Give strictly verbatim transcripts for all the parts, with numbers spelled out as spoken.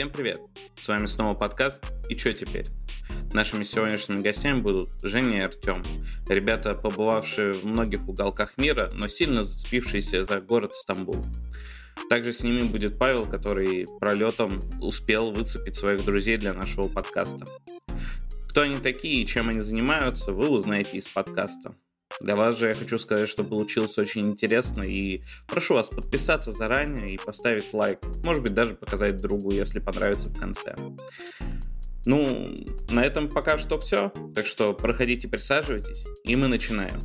Всем привет! С вами снова подкаст «И чё теперь?». Нашими сегодняшними гостями будут Женя и Артём. Ребята, побывавшие в многих уголках мира, но сильно зацепившиеся за город Стамбул. Также с ними будет Павел, который пролетом успел выцепить своих друзей для нашего подкаста. Кто они такие и чем они занимаются, вы узнаете из подкаста. Для вас же я хочу сказать, что получилось очень интересно, и прошу вас подписаться заранее и поставить лайк. Может быть, даже показать другу, если понравится в конце. Ну, на этом пока что все, так что проходите, присаживайтесь, и мы начинаем.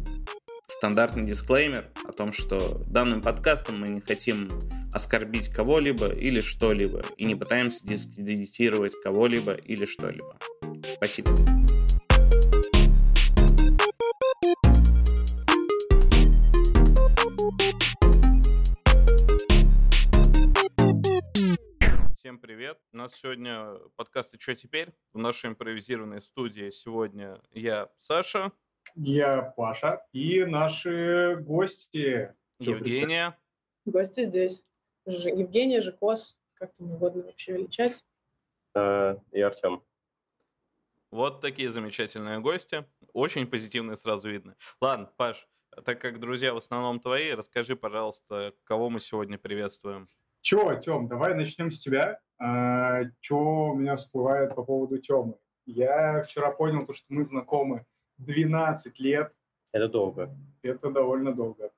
Стандартный дисклеймер о том, что данным подкастом мы не хотим оскорбить кого-либо или что-либо, и не пытаемся дискредитировать кого-либо или что-либо. Спасибо. Всем привет! У нас сегодня подкаст «И чё теперь?». В нашей импровизированной студии сегодня я, Саша. Я, Паша. И наши гости. Евгения. Гости здесь. Ж... Евгения, Жекос. Как там угодно вообще величать. А, и Артём. Вот такие замечательные гости. Очень позитивные, сразу видно. Ладно, Паш, так как друзья в основном твои, расскажи, пожалуйста, кого мы сегодня приветствуем. Чё, Тём, давай начнем с тебя. А, чё у меня всплывает по поводу Тёмы? Я вчера понял, то, что мы знакомы двенадцать лет. Это долго. Это довольно долго.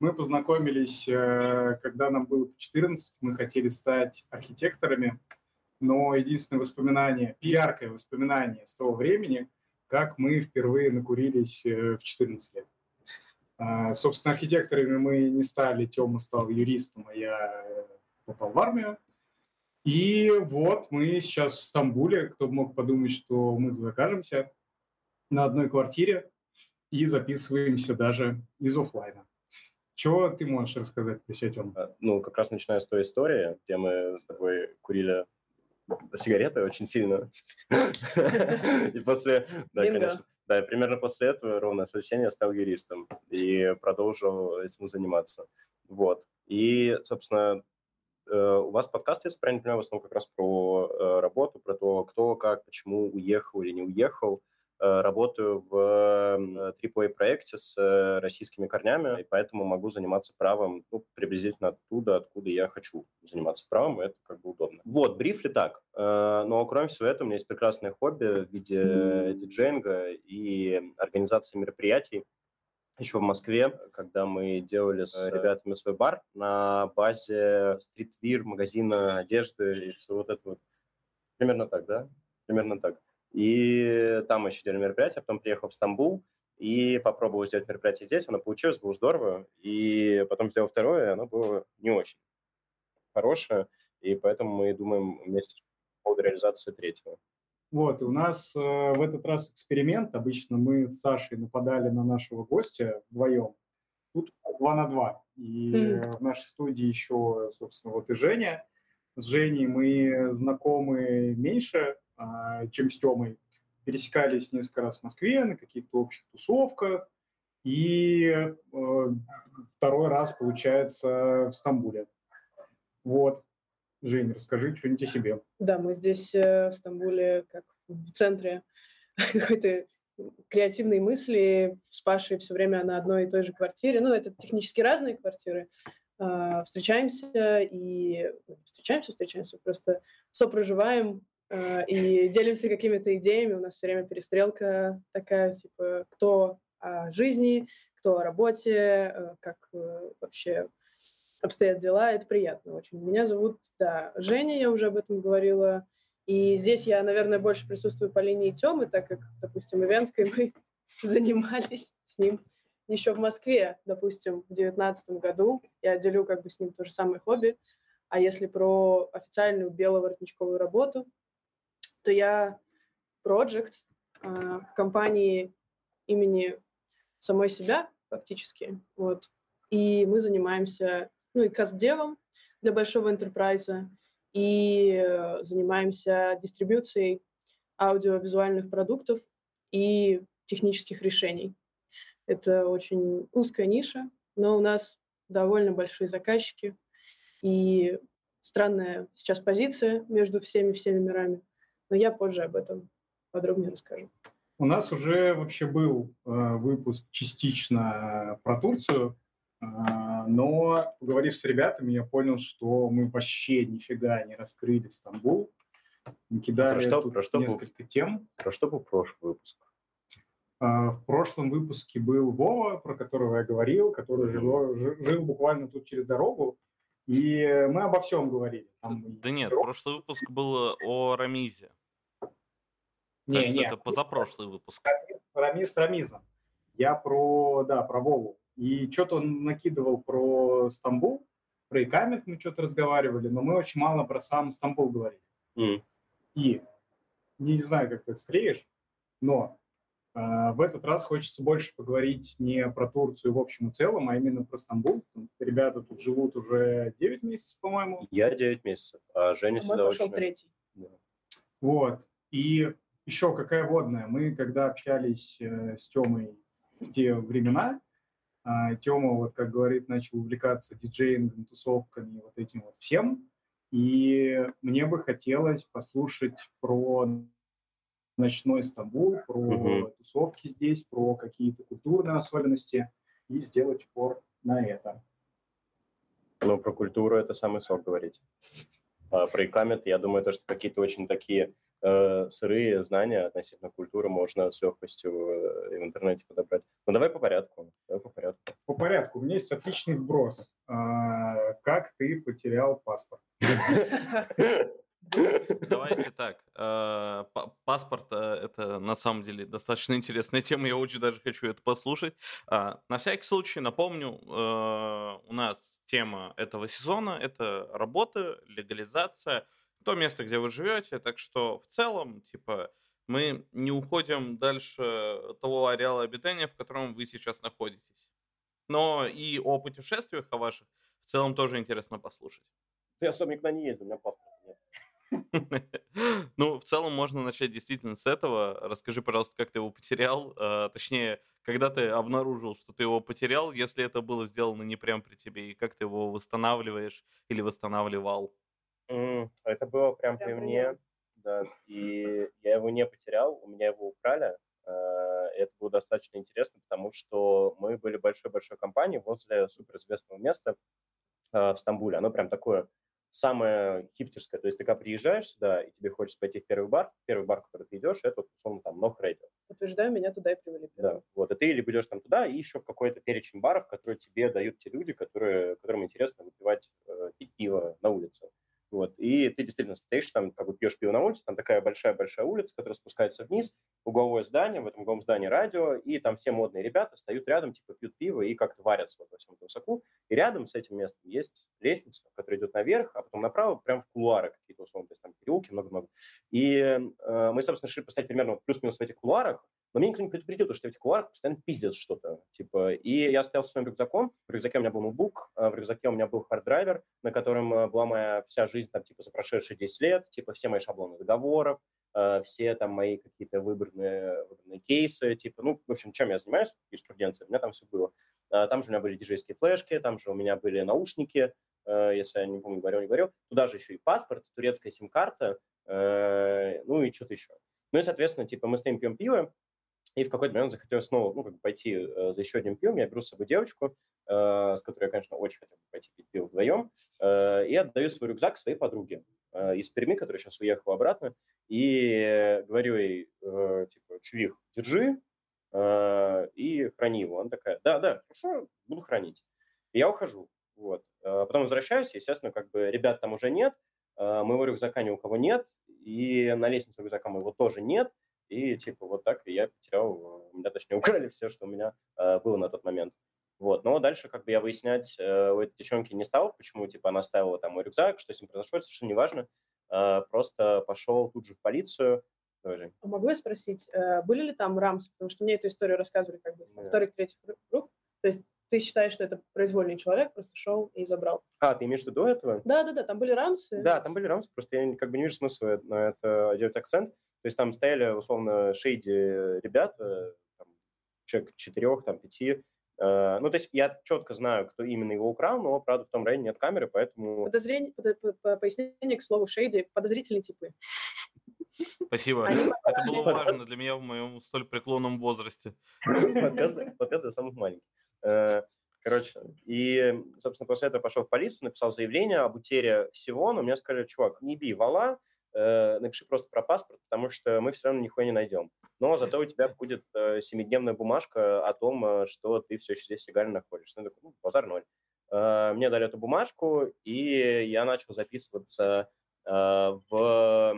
Мы познакомились, когда нам было четырнадцать, мы хотели стать архитекторами, но единственное воспоминание, яркое воспоминание с того времени, как мы впервые накурились в четырнадцать лет. А, собственно, архитекторами мы не стали, Тёма стал юристом, а я... попал в армию. И вот мы сейчас в Стамбуле. Кто бы мог подумать, что мы тут окажемся на одной квартире и записываемся даже из офлайна. Чего ты можешь рассказать про себя, Тём? Ну, как раз начиная с той истории, где мы с тобой курили сигареты очень сильно. И после... Да, конечно. Да, примерно после этого, ровно в следующий день, я стал юристом и продолжил этим заниматься. Вот. И, собственно... У вас подкаст, если правильно понимаю, в основном как раз про работу, про то, кто, как, почему уехал или не уехал. Работаю в три эй проекте с российскими корнями, и поэтому могу заниматься правом, ну, приблизительно оттуда, откуда я хочу заниматься правом, и это как бы удобно. Вот, брифли так. Но кроме всего этого, у меня есть прекрасное хобби в виде диджеинга и организации мероприятий. Еще в Москве, когда мы делали с ребятами свой бар на базе стритвир, магазина одежды и все вот это вот. Примерно так, да? Примерно так. И там еще делали мероприятие, потом приехал в Стамбул и попробовал сделать мероприятие здесь. Оно получилось, было здорово. И потом сделал второе, и оно было не очень хорошее. И поэтому мы думаем вместе по поводу реализации третьего. Вот, и у нас э, в этот раз эксперимент. Обычно мы с Сашей нападали на нашего гостя вдвоем. Тут два на два. И mm. в нашей студии еще, собственно, вот и Женя. С Женей мы знакомы меньше, э, чем с Тёмой. Пересекались несколько раз в Москве на каких-то общих тусовках. И э, второй раз, получается, в Стамбуле. Вот. Жень, расскажи что-нибудь о себе. Да, мы здесь в Стамбуле, как в центре какой-то креативной мысли. С Пашей все время на одной и той же квартире. Ну, это технически разные квартиры. Встречаемся и... Встречаемся, встречаемся, просто сопроживаем и делимся какими-то идеями. У нас все время перестрелка такая, типа, кто о жизни, кто о работе, как вообще... обстоят дела, это приятно очень. Меня зовут, да, Женя, я уже об этом говорила, и здесь я, наверное, больше присутствую по линии Тёмы, так как, допустим, ивенткой мы занимались с ним еще в Москве, допустим, в девятнадцатом году, я делю как бы с ним то же самое хобби, а если про официальную беловоротничковую работу, то я проджект э, в компании имени самой себя, фактически, вот, и мы занимаемся... ну и кастдевом для большого энтерпрайза, и занимаемся дистрибьюцией аудиовизуальных продуктов и технических решений. Это очень узкая ниша, но у нас довольно большие заказчики, и странная сейчас позиция между всеми-всеми мирами, но я позже об этом подробнее расскажу. У нас уже вообще был э, выпуск частично про Турцию, э, но, поговорив с ребятами, я понял, что мы вообще нифига не раскрыли Стамбул. Мы кидали про что, тут про что несколько был, тем. Про что был прошлый выпуск? Э, в прошлом выпуске был Вова, про которого я говорил, который mm-hmm. жил, жил буквально тут через дорогу, и мы обо всем говорили. Там да нет, дорог... прошлый выпуск был о Рамизе. Не, так что не, это позапрошлый выпуск. Рамис с Рамизом. Я про, да, про Вову. И что-то он накидывал про Стамбул, про Икамет мы что-то разговаривали, но мы очень мало про сам Стамбул говорили. Mm. И не знаю, как ты это склеишь, но э, в этот раз хочется больше поговорить не про Турцию в общем и целом, а именно про Стамбул. Ребята тут живут уже девять месяцев, по-моему. Я девять месяцев, а Женя сюда очень... Мой пошел третий. Да. Вот. И... Еще какая водная. Мы, когда общались э, с Тёмой в те времена, э, Тёма, вот, как говорит, начал увлекаться диджеингом, тусовками, вот этим вот всем. И мне бы хотелось послушать про ночной Стамбул, про mm-hmm. тусовки здесь, про какие-то культурные особенности и сделать упор на это. Ну, про культуру это самый сок говорить. А про Икамет, я думаю, то, что какие-то очень такие... сырые знания относительно культуры можно с легкостью в интернете подобрать. Но давай по порядку. Давай по порядку. По порядку. У меня есть отличный вброс. А, как ты потерял паспорт? Давайте так. Паспорт – это на самом деле достаточно интересная тема. Я очень даже хочу это послушать. На всякий случай напомню, у нас тема этого сезона – это работа, легализация, то место, где вы живете, так что в целом, типа, мы не уходим дальше того ареала обитания, в котором вы сейчас находитесь. Но и о путешествиях, о ваших, в целом тоже интересно послушать. Я сам никогда не ездил, у меня паспорта нет. Ну, в целом можно начать действительно с этого. Расскажи, пожалуйста, как ты его потерял, точнее, когда ты обнаружил, что ты его потерял, если это было сделано не прямо при тебе, и как ты его восстанавливаешь или восстанавливал? Это было прям при мне, да, и я его не потерял, у меня его украли, это было достаточно интересно, потому что мы были большой-большой компанией возле суперизвестного места в Стамбуле, оно прям такое самое хипстерское, то есть ты когда приезжаешь сюда, и тебе хочется пойти в первый бар, первый бар, в который ты идешь, это, условно, там, Noh no Reydar. Утверждаю, меня туда и привели. Да, вот, и ты или идешь там туда, и еще в какой-то перечень баров, которые тебе дают те люди, которые, которым интересно выпивать пиво на улице. Вот. И ты действительно стоишь, там, как бы пьешь пиво на улице, там такая большая-большая улица, которая спускается вниз, угловое здание, в этом угловом здании радио, и там все модные ребята стоят рядом, типа пьют пиво и как-то варятся вот во всем этом соку. И рядом с этим местом есть лестница, которая идет наверх, а потом направо, прям в кулуары какие-то условно, то есть там переулки, много-много. И э, мы, собственно, решили поставить примерно плюс-минус в этих кулуарах, но меня никто не предупредил, потому что в этих кулуарах постоянно пиздят что-то. Типа. И я стоял со своим рюкзаком, в рюкзаке у меня был ноутбук, в рюкзаке у меня был хард-драйвер, на котором была моя вся жизнь, там, типа, за прошедшие десять лет, типа, все мои шаблоны договоров, э, все там мои какие-то выбранные, выбранные кейсы, типа, ну, в общем, чем я занимаюсь, юриспруденцией, у меня там все было. А, там же у меня были диджейские флешки, там же у меня были наушники, э, если я не помню, говорил, не говорил, туда же еще и паспорт, турецкая сим-карта, э, ну, и что-то еще. Ну, и, соответственно, типа, мы с ним пьем пиво, и в какой-то момент захотел снова, ну, как бы пойти э, за еще одним пивом. Я беру с собой девочку, э, с которой я, конечно, очень хотел бы пойти пить пиво вдвоем, э, и отдаю свой рюкзак своей подруге э, из Перми, которая сейчас уехала обратно, и говорю ей, э, типа, чувих, держи э, и храни его. Она такая, да, да, хорошо, буду хранить. И я ухожу, вот. Э, потом возвращаюсь, естественно, как бы ребят там уже нет, э, моего рюкзака ни у кого нет, и на лестнице рюкзака моего тоже нет. И типа вот так я потерял, у меня точнее украли все, что у меня э, было на тот момент. Вот. Но дальше как бы я выяснять э, у этой девчонки не стал, почему типа она ставила там мой рюкзак, что с ним произошло, это совершенно неважно. Э, просто пошел тут же в полицию. Давай, а могу я спросить, э, были ли там рамсы? Потому что мне эту историю рассказывали как бы yeah. вторых, третьих рук. То есть ты считаешь, что это произвольный человек, просто шел и забрал. А, ты имеешь в виду до этого? Да-да-да, там были рамсы. Да, там были рамсы, просто я как бы не вижу смысла на это делать акцент. То есть там стояли, условно, шейди ребят, там, человек четырех, там, пяти, Ну, то есть я четко знаю, кто именно его украл, но, правда, в том районе нет камеры, поэтому... Подозрение, пояснение к слову шейди, подозрительные типы. Спасибо. Это было важно для меня в моем столь преклонном возрасте. Подкаст для самых маленьких. Короче, и, собственно, после этого пошел в полицию, написал заявление об утере всего, но мне сказали: чувак, не бей вала, напиши просто про паспорт, потому что мы все равно нихуя не найдем. Но зато у тебя будет семидневная бумажка о том, что ты все еще здесь легально находишься. Ну, такой, ну, базар ноль. Мне дали эту бумажку, и я начал записываться в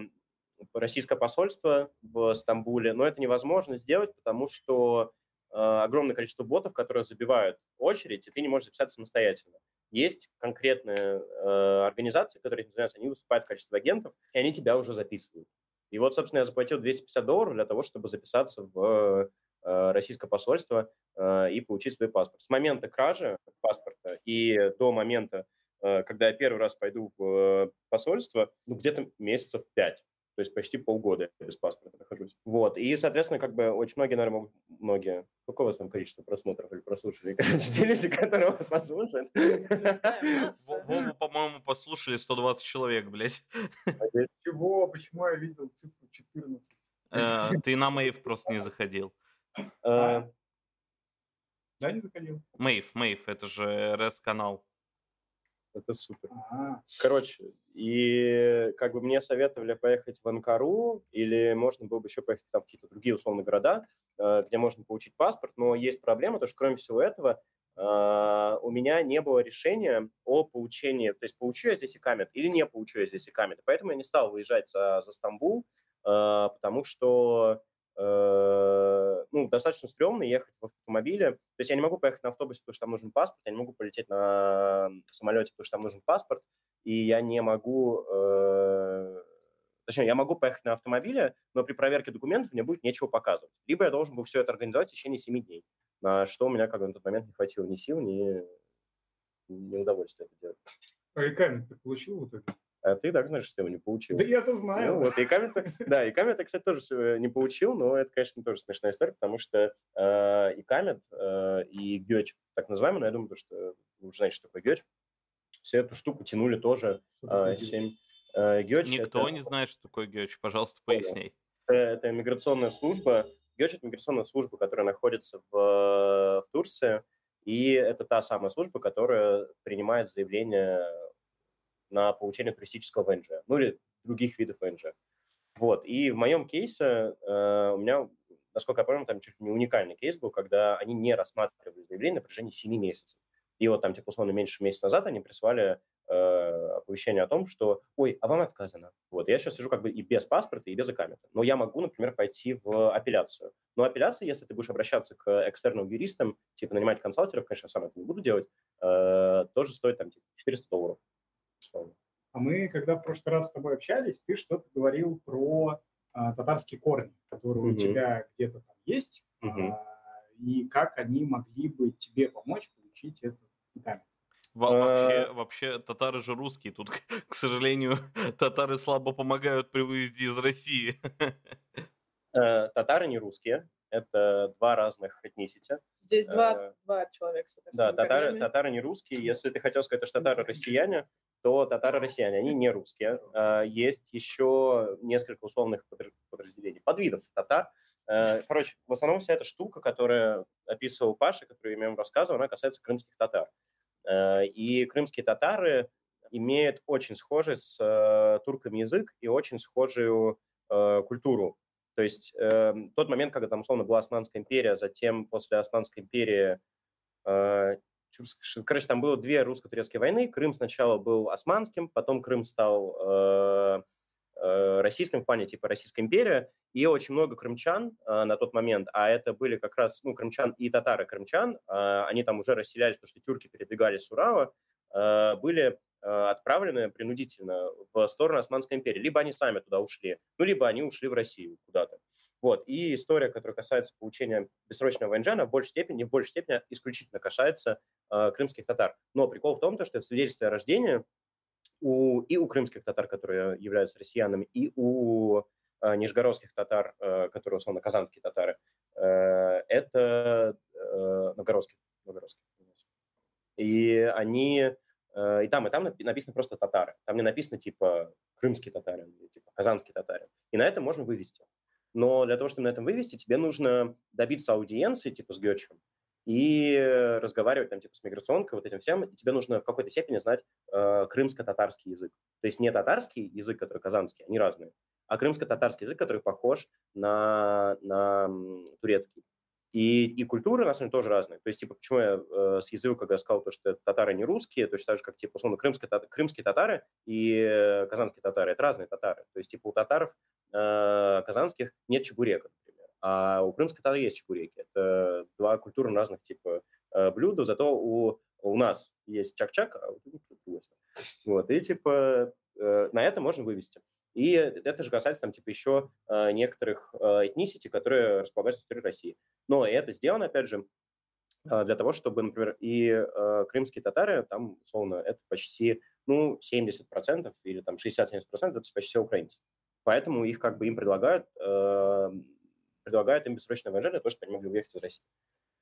российское посольство в Стамбуле. Но это невозможно сделать, потому что огромное количество ботов, которые забивают очередь, и ты не можешь записаться самостоятельно. Есть конкретные э, организации, которые этим занимаются, они выступают в качестве агентов, и они тебя уже записывают. И вот, собственно, я заплатил двести пятьдесят долларов для того, чтобы записаться в э, российское посольство э, и получить свой паспорт. С момента кражи паспорта и до момента, э, когда я первый раз пойду в э, посольство, ну, где-то месяцев пять. То есть почти полгода я без паспорта нахожусь. Вот. И, соответственно, как бы очень многие, наверное, могут... Многие... Какое у вас там количество просмотров или прослушали? Короче, те люди, которые вас послушают. Вову, по-моему, послушали сто двадцать человек, блядь. Чего? Почему я видел цифру четырнадцать? Ты на Mave просто не заходил. Да, не заходил. Mave, Mave, это же РС-канал. Это супер. Ага. Короче, и как бы мне советовали поехать в Анкару, или можно было бы еще поехать там, в какие-то другие условные города, где можно получить паспорт, но есть проблема, потому что кроме всего этого у меня не было решения о получении, то есть получу я здесь икамет или не получу я здесь икамет. Поэтому я не стал выезжать за, за Стамбул, потому что ну, достаточно стрёмно ехать в автомобиле. То есть я не могу поехать на автобусе, потому что там нужен паспорт, я не могу полететь на самолете, потому что там нужен паспорт, и я не могу... Э... Точнее, я могу поехать на автомобиле, но при проверке документов мне будет нечего показывать. Либо я должен был все это организовать в течение семи дней, на что у меня как бы на тот момент не хватило ни сил, ни, ни удовольствия это делать. А икамет ты получил в итоге? А ты так знаешь, что я его не получил. Да я-то знаю. Ну, вот, и камера, да, и камера, кстати, тоже не получил, но это, конечно, тоже смешная история, потому что э, и камер, э, и Гёч, так называемый, но я думаю, что вы уже знаете, что такое Гёч, всю эту штуку тянули тоже э, семь э, Гёч. Никто это... не знает, что такое Гёч, пожалуйста, поясни. Это миграционная служба. Гёч – это миграционная служба, которая находится в, в Турции, и это та самая служба, которая принимает заявление на получение туристического ВНЖ, ну или других видов ВНЖ. Вот. И в моем кейсе э, у меня, насколько я помню, там чуть ли не уникальный кейс был, когда они не рассматривали заявление на протяжении семи месяцев. И вот там, типа, условно, меньше месяца назад они прислали э, оповещение о том, что «Ой, а вам отказано». Вот. Я сейчас сижу как бы и без паспорта, и без аккаунта. Но я могу, например, пойти в апелляцию. Но апелляция, если ты будешь обращаться к экстерным юристам, типа нанимать консалтантов, конечно, я сам это не буду делать, э, тоже стоит там типа четыреста долларов. А мы, когда в прошлый раз с тобой общались, ты что-то говорил про а, татарские корни, которые mm-hmm. у тебя где-то там есть, mm-hmm. а, и как они могли бы тебе помочь получить это питание. Во- вообще, вообще, татары же русские. Тут, к сожалению, татары слабо помогают при выезде из России. Татары не русские. Это два разных этнисити. Здесь два, два человека. Да, татары, татары не русские. Если ты хотел сказать, что татары россияне, то татары-россияне, они не русские. Есть еще несколько условных подразделений, подвидов татар. Короче, в основном вся эта штука, которую описывал Паша, которую я ему рассказывал, она касается крымских татар. И крымские татары имеют очень схожий с турками язык и очень схожую культуру. То есть э, тот момент, когда там, условно, была Османская империя, затем после Османской империи... Э, короче, там было две русско-турецкие войны. Крым сначала был османским, потом Крым стал э, э, российским, в плане типа Российская империя. И очень много крымчан э, на тот момент, а это были как раз ну, крымчан и татары-крымчан, э, они там уже расселялись, потому что тюрки передвигались с Урала, э, были... отправлены принудительно в сторону Османской империи. Либо они сами туда ушли, ну, либо они ушли в Россию куда-то. Вот. И история, которая касается получения бессрочного ВНЖ, она в большей степени, не в большей степени исключительно касается э, крымских татар. Но прикол в том, что в свидетельстве о рождении у, и у крымских татар, которые являются россиянами, и у э, нижегородских татар, э, которые, условно, казанские татары, э, это э, новгородские блогеровских. И они, и там, и там написано просто татары. Там не написано типа крымский татарин, типа казанский татарин. И на этом можно вывести. Но для того, чтобы на этом вывести, тебе нужно добиться аудиенции типа с Гёчем и разговаривать там типа с миграционкой, вот этим всем. И тебе нужно в какой-то степени знать э, крымско-татарский язык. То есть не татарский язык, который казанский, они разные, а крымско-татарский язык, который похож на, на турецкий. И, и культуры, на самом деле, тоже разные. То есть, типа, почему я э, съязвил, когда сказал, то, что татары не русские, точно так же, как, типа, условно, крымские, тат... крымские татары и казанские татары. Это разные татары. То есть, типа, у татаров э, казанских нет чебурека, например. А у крымских татар есть чебуреки. Это два культурно разных, типа, э, блюда. Зато у, у нас есть чак-чак, а у них вот. И, типа, э, на это можно вывести. И это же касается, там, типа, еще э, некоторых э, этнисити, которые располагаются внутри России. Но это сделано, опять же, для того, чтобы, например, и э, крымские татары, там, условно, это почти, ну, семьдесят процентов или там шестьдесят-семьдесят процентов это почти все украинцы. Поэтому их как бы им предлагают, э, предлагают им бессрочное ВНЖ для того, чтобы они могли уехать из России.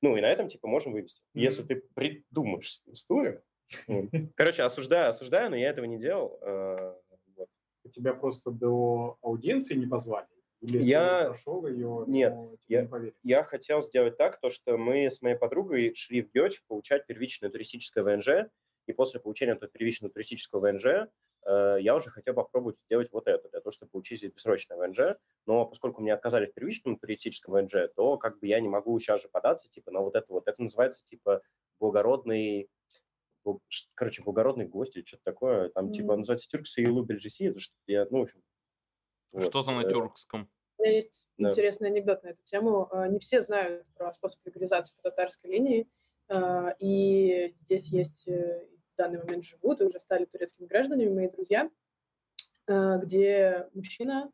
Ну, и на этом, типа, можем вывести. Mm-hmm. Если ты придумаешь историю... Короче, осуждаю, осуждаю, но я этого не делал. Тебя просто до аудиенции не позвали? Или я... прошел ее, Нет, я... Не я хотел сделать так, то, что мы с моей подругой шли в Гёч получать первичное туристическое ВНЖ, и после получения этого первичного туристического ВНЖ э, я уже хотел попробовать сделать вот это, для того, чтобы получить здесь бессрочное ВНЖ, но поскольку мне отказали в первичном туристическом ВНЖ, то как бы я не могу сейчас же податься, типа, на вот это вот. Это называется, типа, благородный... Короче, благородный гость или что-то такое. Там, mm-hmm. типа, называется тюрксы и лубельджиси. Это что-то, я, ну, в общем... Что-то вот. На тюркском. У меня есть да. интересный анекдот на эту тему. Не все знают про способ легализации по татарской линии. И здесь есть, в данный момент живут, и уже стали турецкими гражданами мои друзья, где мужчина,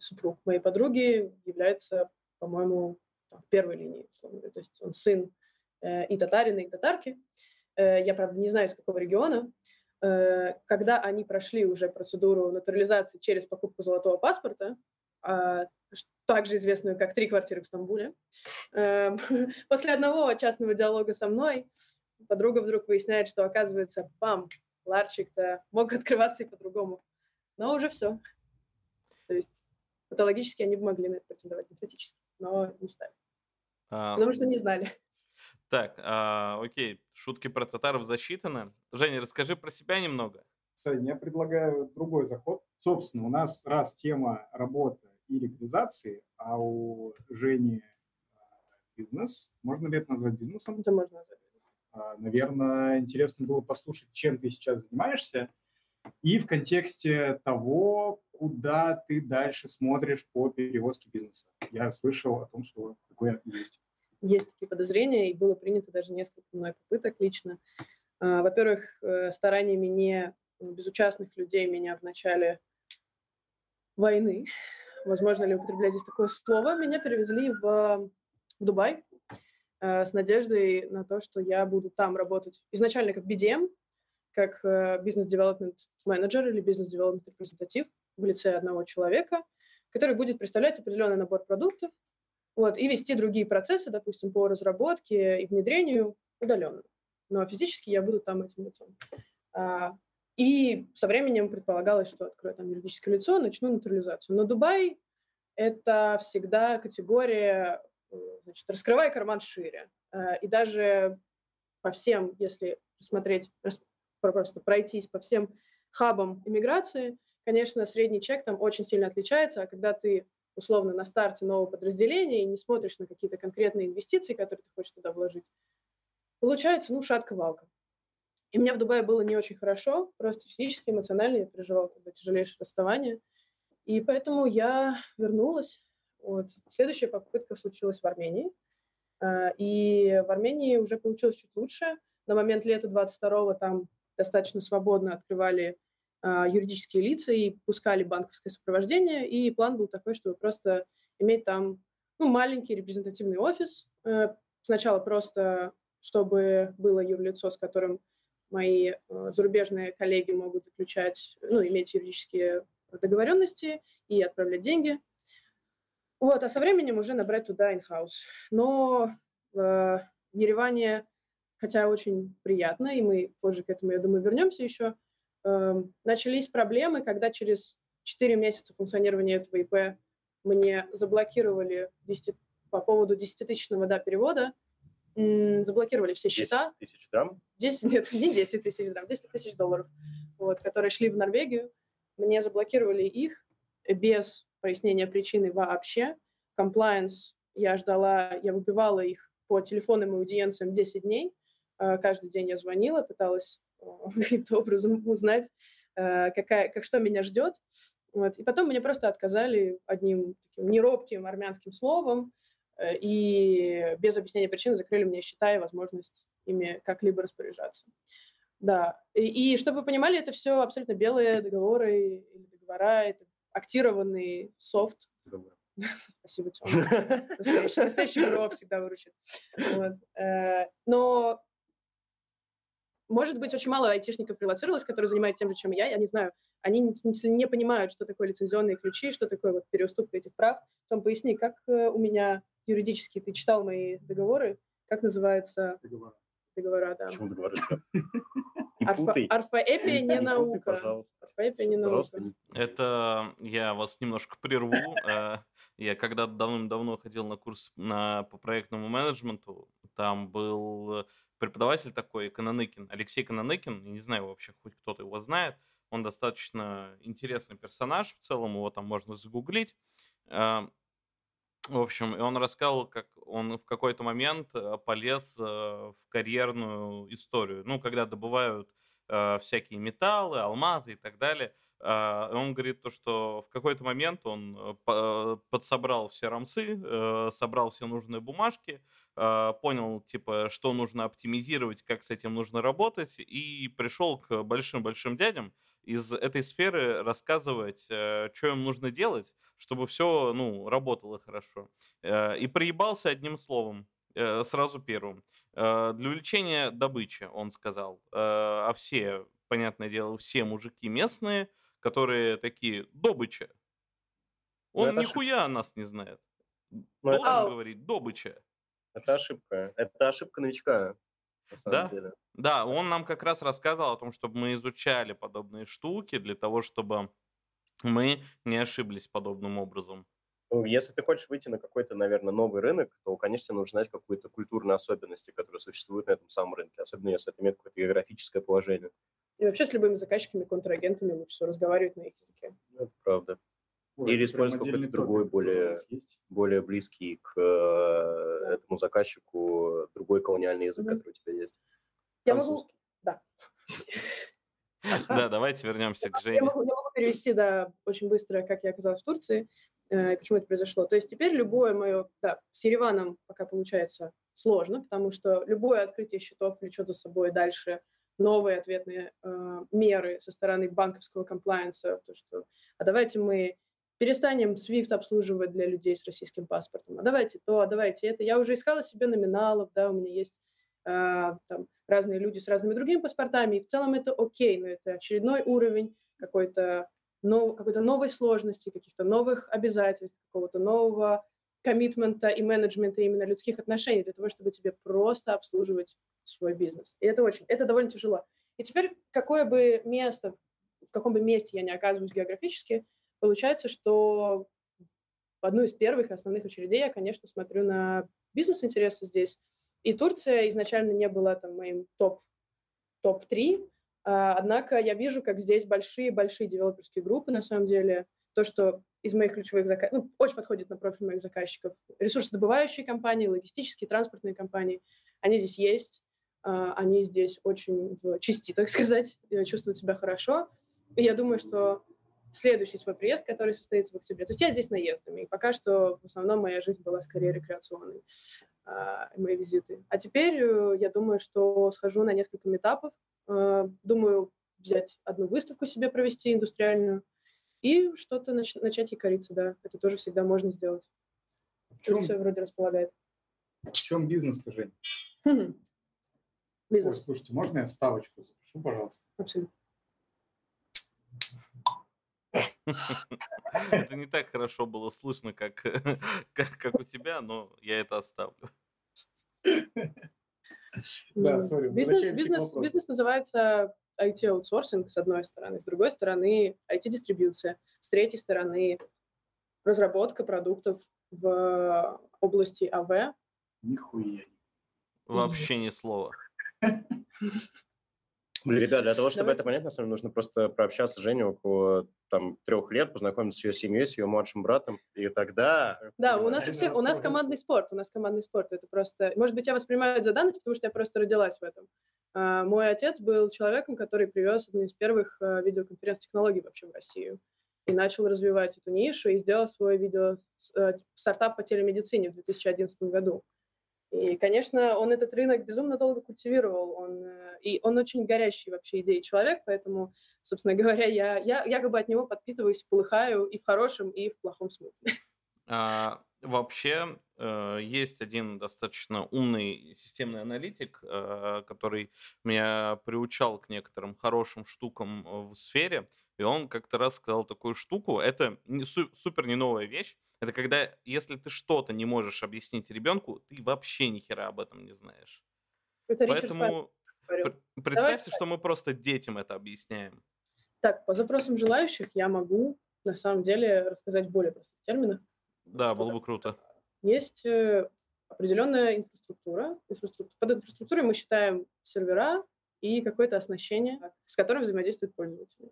супруг моей подруги, является, по-моему, первой линией, условно говоря. То есть он сын и татарина, и татарки. Я, правда, не знаю, из какого региона. Когда они прошли уже процедуру натурализации через покупку золотого паспорта, также известную как «Три квартиры в Стамбуле», после одного частного диалога со мной подруга вдруг выясняет, что, оказывается, бам, ларчик-то мог открываться и по-другому. Но уже все. То есть патологически они могли на это претендовать, гипотетически, но не стали. А... Потому что не знали. Так, э, окей, шутки про татаров засчитаны. Женя, расскажи про себя немного. Кстати, я предлагаю другой заход. Собственно, у нас раз тема работы и легализации, а у Жени бизнес. Можно ли это назвать бизнесом? Это можно назвать бизнесом. Наверное, интересно было послушать, чем ты сейчас занимаешься, и в контексте того, куда ты дальше смотришь по перевозке бизнеса. Я слышал о том, что такое есть. Есть такие подозрения, и было принято даже несколько мной попыток лично. Во-первых, стараниями не безучастных людей меня в начале войны, возможно ли употреблять здесь такое слово, меня перевезли в, в Дубай с надеждой на то, что я буду там работать изначально как би ди эм, как бизнес-девелопмент-менеджер или бизнес-девелопмент-репрезентатив в лице одного человека, который будет представлять определенный набор продуктов, вот, и вести другие процессы, допустим, по разработке и внедрению удаленно. Но физически я буду там этим лицом. А, и со временем предполагалось, что открою там юридическое лицо, начну натурализацию. Но Дубай – это всегда категория, значит, раскрывай карман шире. А, и даже по всем, если посмотреть, просто пройтись по всем хабам иммиграции, конечно, средний чек там очень сильно отличается, а когда ты условно, на старте нового подразделения и не смотришь на какие-то конкретные инвестиции, которые ты хочешь туда вложить, получается, ну, шатка-валка. И мне в Дубае было не очень хорошо, просто физически, эмоционально я переживала тогда тяжелейшее расставание. И поэтому я вернулась. Вот. Следующая попытка случилась в Армении. И в Армении уже получилось чуть лучше. На момент лета двадцать второго там достаточно свободно открывали юридические лица и пускали банковское сопровождение, и план был такой, чтобы просто иметь там, ну, маленький репрезентативный офис. Сначала просто, чтобы было юрлицо, с которым мои зарубежные коллеги могут заключать, ну, иметь юридические договоренности и отправлять деньги. Вот, а со временем уже набрать туда in-house. Но э, Ереване, хотя очень приятно, и мы позже к этому, я думаю, вернемся еще, э, начались проблемы, когда через четыре месяца функционирования этого ИП мне заблокировали десять, по поводу десятитысячного да, перевода, м, заблокировали все счета. десять тысяч драм? десять, нет, не десять тысяч драм, десять тысяч долларов, вот, которые шли в Норвегию. Мне заблокировали их без прояснения причины вообще. Комплайенс я ждала, я выбивала их по телефонным аудиенциям десять дней. Каждый день я звонила, пыталась каким-то образом узнать, какая, как, что меня ждет. Вот. И потом мне просто отказали одним таким неробким армянским словом и без объяснения причин закрыли мне счета и возможность ими как-либо распоряжаться. Да. И, и чтобы вы понимали, это все абсолютно белые договоры, договора, это актированный софт. Спасибо, Тёма. Настоящий бро всегда выручит. Но, может быть, очень мало айтишников релацировалось, которые занимаются тем же, чем я. Я не знаю, они не понимают, что такое лицензионные ключи, что такое переуступка этих прав. Потом поясни, как у меня юридически, ты читал мои договоры, как называется... Договора. Договора, да. Почему договоры? Орфоэпия не наука. Орфоэпия не наука. Это я вас немножко прерву. Я когда-то давным-давно ходил на курс на, по проектному менеджменту. Там был преподаватель такой, Кононыкин, Алексей Кононыкин. Я не знаю вообще, хоть кто-то его знает. Он достаточно интересный персонаж в целом. Его там можно загуглить. В общем, и он рассказал, как он в какой-то момент полез в карьерную историю. Ну, когда добывают всякие металлы, алмазы и так далее. Он говорит то, что в какой-то момент он подсобрал все рамсы, собрал все нужные бумажки, понял, типа, что нужно оптимизировать, как с этим нужно работать, и пришел к большим-большим дядям из этой сферы рассказывать, что им нужно делать, чтобы все, ну, работало хорошо. И проебался одним словом, сразу первым. Для увеличения добычи, он сказал. А все, понятное дело, все мужики местные, которые такие, добыча. Он нихуя о нас не знает. Должен говорить, добыча. Это ошибка. Это ошибка новичка, на самом да? деле. Да, он нам как раз рассказывал о том, чтобы мы изучали подобные штуки для того, чтобы мы не ошиблись подобным образом. Если ты хочешь выйти на какой-то, наверное, новый рынок, то, конечно, нужно знать какие-то культурные особенности, которые существуют на этом самом рынке, особенно если это имеет какое-то географическое положение. И вообще с любыми заказчиками, контрагентами лучше всего разговаривать на их языке. Это правда. Ой, или использовать какой-то другой, более, более близкий к да. этому заказчику, другой колониальный язык, угу. который у тебя есть. Я могу... Да. Да, давайте вернемся к Жене. Я могу перевести, да, очень быстро, как я оказалась в Турции, и почему это произошло. То есть теперь любое мое... Да, с Ереваном пока получается сложно, потому что любое открытие счетов влечет за собой дальше... новые ответные э, меры со стороны банковского комплаенса, то что, а давайте мы перестанем свифт обслуживать для людей с российским паспортом, а давайте то, а давайте это. Я уже искала себе номиналов, да, у меня есть э, там, разные люди с разными другими паспортами, и в целом это окей, но это очередной уровень какой-то, нов, какой-то новой сложности, каких-то новых обязательств, какого-то нового коммитмента и менеджмента именно людских отношений для того, чтобы тебе просто обслуживать свой бизнес. И это очень, это довольно тяжело. И теперь, какое бы место, в каком бы месте я ни оказываюсь географически, получается, что в одну из первых и основных очередей я, конечно, смотрю на бизнес-интересы здесь. И Турция изначально не была там моим топ, топ-три, а, однако я вижу, как здесь большие-большие девелоперские группы, на самом деле, то, что из моих ключевых заказчиков, ну, очень подходит на профиль моих заказчиков, ресурсодобывающие компании, логистические, транспортные компании, они здесь есть. Они здесь очень в чести, так сказать, чувствуют себя хорошо. И я думаю, что следующий свой приезд, который состоится в октябре, то есть я здесь наездами, и пока что в основном моя жизнь была скорее рекреационной, мои визиты. А теперь я думаю, что схожу на несколько митапов, думаю взять одну выставку себе провести, индустриальную, и что-то нач- начать якориться, да, это тоже всегда можно сделать. Турция вроде располагает. В чем бизнес-то, Жень? Ой, слушайте, можно я вставочку запишу, пожалуйста? Абсолютно. Это не так хорошо было слышно, как, как, как у тебя, но я это оставлю. Да, сори. Бизнес называется ай ти-аутсорсинг, с одной стороны, с другой стороны ай ти-дистрибьюция, с третьей стороны разработка продуктов в области АВ. Нихуя. Вообще ни слова. Ребята, для того, чтобы Давайте. это понять, на самом деле, нужно просто прообщаться с Женей около там, трех лет, познакомиться с ее семьей, с ее младшим братом, и тогда... Да, у нас у всех, у нас командный спорт, у нас командный спорт, это просто... Может быть, я воспринимаю это за данность, потому что я просто родилась в этом. А, мой отец был человеком, который привез одну из первых видеоконференц-технологий вообще в Россию, и начал развивать эту нишу, и сделал свой видео стартап по телемедицине в две тысячи одиннадцатом году. И, конечно, он этот рынок безумно долго культивировал, он, и он очень горящий вообще идеей человек, поэтому, собственно говоря, я, я якобы от него подпитываюсь, полыхаю и в хорошем, и в плохом смысле. А, вообще есть один достаточно умный системный аналитик, который меня приучал к некоторым хорошим штукам в сфере, и он как-то раз сказал такую штуку, это не, супер не новая вещь, это когда, если ты что-то не можешь объяснить ребенку, ты вообще ни хера об этом не знаешь. Это Поэтому пр- представьте, Давай, что мы просто детям это объясняем. Так, по запросам желающих я могу, на самом деле, рассказать в более простых терминах. Да, было бы круто. Есть определенная инфраструктура. инфраструктура. Под инфраструктурой мы считаем сервера и какое-то оснащение, с которым взаимодействуют пользователи.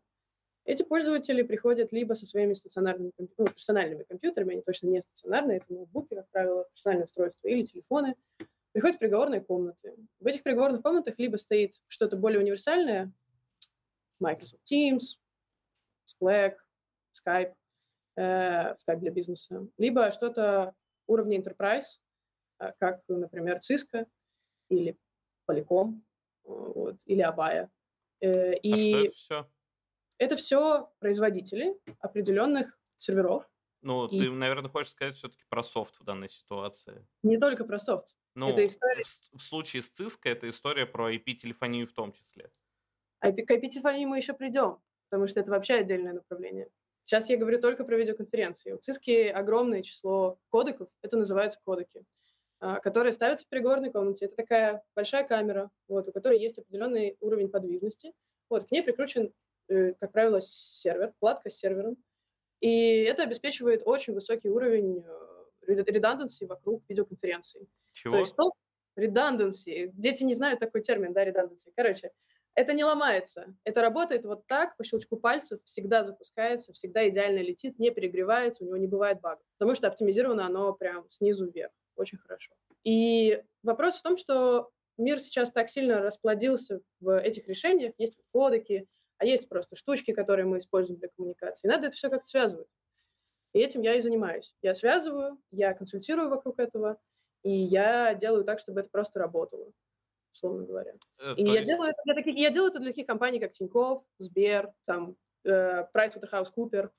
Эти пользователи приходят либо со своими стационарными, ну, персональными компьютерами, они точно не стационарные, это ноутбуки, как правило, персональные устройства или телефоны, приходят в переговорные комнаты. В этих переговорных комнатах либо стоит что-то более универсальное, Microsoft Teams, Slack, Skype, э, Skype для бизнеса, либо что-то уровня Enterprise, как, например, Cisco или Polycom, вот, или Avaya. Э, и... А что это все? Это все производители определенных серверов. Ну, и... ты, наверное, хочешь сказать все-таки про софт в данной ситуации. Не только про софт. Ну, это история... в, в случае с Cisco это история про ай пи-телефонию в том числе. ай пи, к ай пи-телефонии мы еще придем, потому что это вообще отдельное направление. Сейчас я говорю только про видеоконференции. У Cisco огромное число кодеков, это называются кодеки, которые ставятся в переговорной комнате. Это такая большая камера, вот, у которой есть определенный уровень подвижности. Вот, к ней прикручен, как правило, сервер, платка с сервером. И это обеспечивает очень высокий уровень redundancy вокруг видеоконференции. Чего? То есть redundancy. Дети не знают такой термин, да, redundancy. Короче, это не ломается. Это работает вот так, по щелчку пальцев, всегда запускается, всегда идеально летит, не перегревается, у него не бывает багов. Потому что оптимизировано оно прям снизу вверх. Очень хорошо. И вопрос в том, что мир сейчас так сильно расплодился в этих решениях. Есть кодеки, а есть просто штучки, которые мы используем для коммуникации. Надо это все как-то связывать. И этим я и занимаюсь. Я связываю, я консультирую вокруг этого, и я делаю так, чтобы это просто работало, условно говоря. Э, и я, есть... делаю это для таких, я делаю это для таких компаний, как Tinkoff, Sber, там, э, PricewaterhouseCoopers,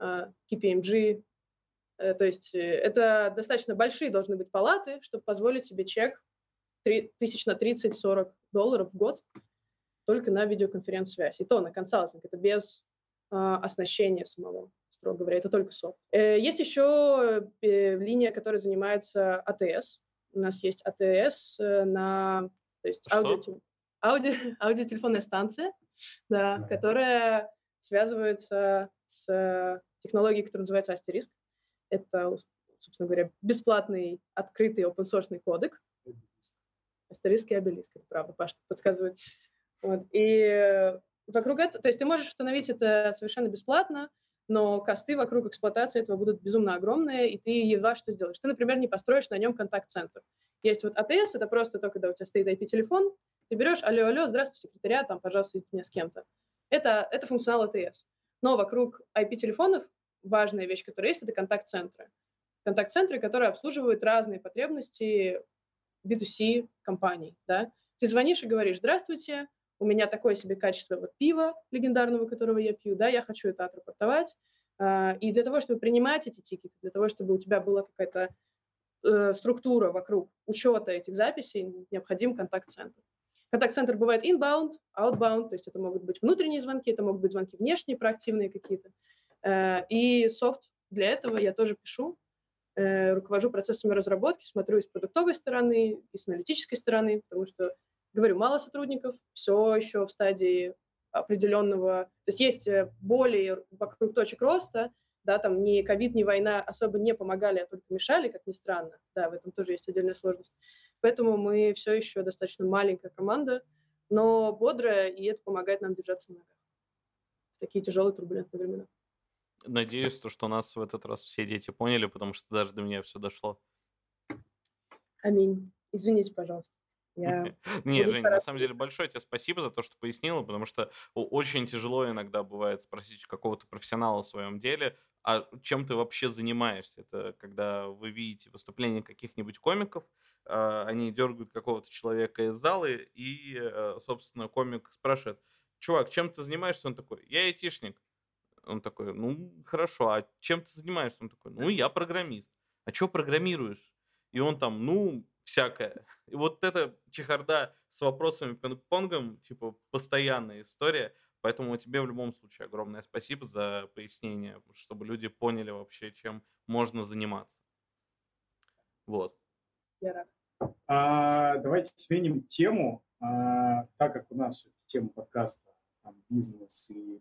э, кей пи эм джи. Э, то есть э, это достаточно большие должны быть палаты, чтобы позволить себе чек тысяч на тридцать-сорок долларов в год, только на видеоконференц-связь. И то на консалтинг. Это без э, оснащения самого, строго говоря. Это только софт. Э, есть еще э, линия, которая занимается эй ти эс. У нас есть эй ти эс э, на... То есть аудио, ауди, аудиотелефонная станция, да, да. которая связывается с технологией, которая называется Asterisk. Это, собственно говоря, бесплатный, открытый, open-source кодек. Asterisk и обелиск, это правда, Паша подсказывает. Вот. И вокруг этого, то есть ты можешь установить это совершенно бесплатно, но косты вокруг эксплуатации этого будут безумно огромные, и ты едва что сделаешь. Ты, например, не построишь на нем контакт-центр. Есть вот эй ти эс, это просто то, когда у тебя стоит ай пи-телефон, ты берешь, алло, алло, здравствуйте, секретаря, там, пожалуйста, идите меня с кем-то. Это, это функционал эй ти эс. Но вокруг ай пи-телефонов важная вещь, которая есть, это контакт-центры. Контакт-центры, которые обслуживают разные потребности би ту си компаний, да. Ты звонишь и говоришь, здравствуйте, у меня такое себе качество вот пива легендарного, которого я пью, да, я хочу это отрапортовать. И для того, чтобы принимать эти тикеты, для того, чтобы у тебя была какая-то э, структура вокруг учета этих записей, необходим контакт-центр. Контакт-центр бывает inbound, outbound, то есть это могут быть внутренние звонки, это могут быть звонки внешние, проактивные какие-то. Э, и софт для этого я тоже пишу. э, руковожу процессами разработки, смотрю и с продуктовой стороны, и с аналитической стороны, потому что, говорю, мало сотрудников, все еще в стадии определенного... То есть есть боли вокруг точек роста, да, там ни ковид, ни война особо не помогали, а только мешали, как ни странно. Да, в этом тоже есть отдельная сложность. Поэтому мы все еще достаточно маленькая команда, но бодрая, и это помогает нам держаться на ногах. Такие тяжелые, турбулентные времена. Надеюсь, то, что нас в этот раз все дети поняли, потому что даже до меня все дошло. Аминь. Извините, пожалуйста. Я... Нет, Жень, на самом деле большое тебе спасибо за то, что пояснила, потому что очень тяжело иногда бывает спросить у какого-то профессионала в своем деле, а чем ты вообще занимаешься? Это когда вы видите выступления каких-нибудь комиков, они дергают какого-то человека из зала, и, собственно, комик спрашивает: чувак, чем ты занимаешься? Он такой: я айтишник. Он такой: ну, хорошо, а чем ты занимаешься? Он такой: ну, я программист. А чего программируешь? И он там, ну... всякое. И вот эта чехарда с вопросами пинг-понгом, типа, постоянная история, поэтому тебе в любом случае огромное спасибо за пояснение, чтобы люди поняли вообще, чем можно заниматься. Вот. Я рад. А, давайте сменим тему, а, так как у нас тема подкаста там, «Бизнес и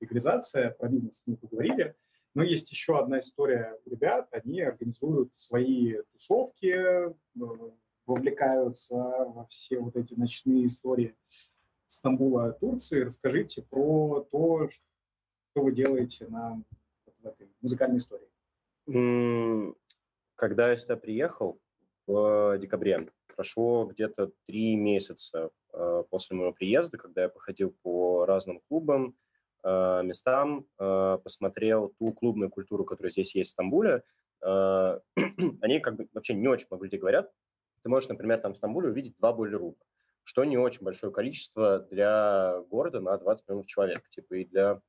легализация», про бизнес мы поговорили. Но есть еще одна история у ребят. Они организуют свои тусовки, вовлекаются во все вот эти ночные истории Стамбула, Турции. Расскажите про то, что вы делаете на этой музыкальной истории. Когда я сюда приехал в декабре, прошло где-то три месяца после моего приезда, когда я походил по разным клубам, местам, посмотрел ту клубную культуру, которая здесь есть в Стамбуле. Они как бы вообще не очень много людей говорят. Ты можешь, например, там в Стамбуле увидеть два Boiler room, что не очень большое количество для города на двадцать миллионов человек. Типа и для...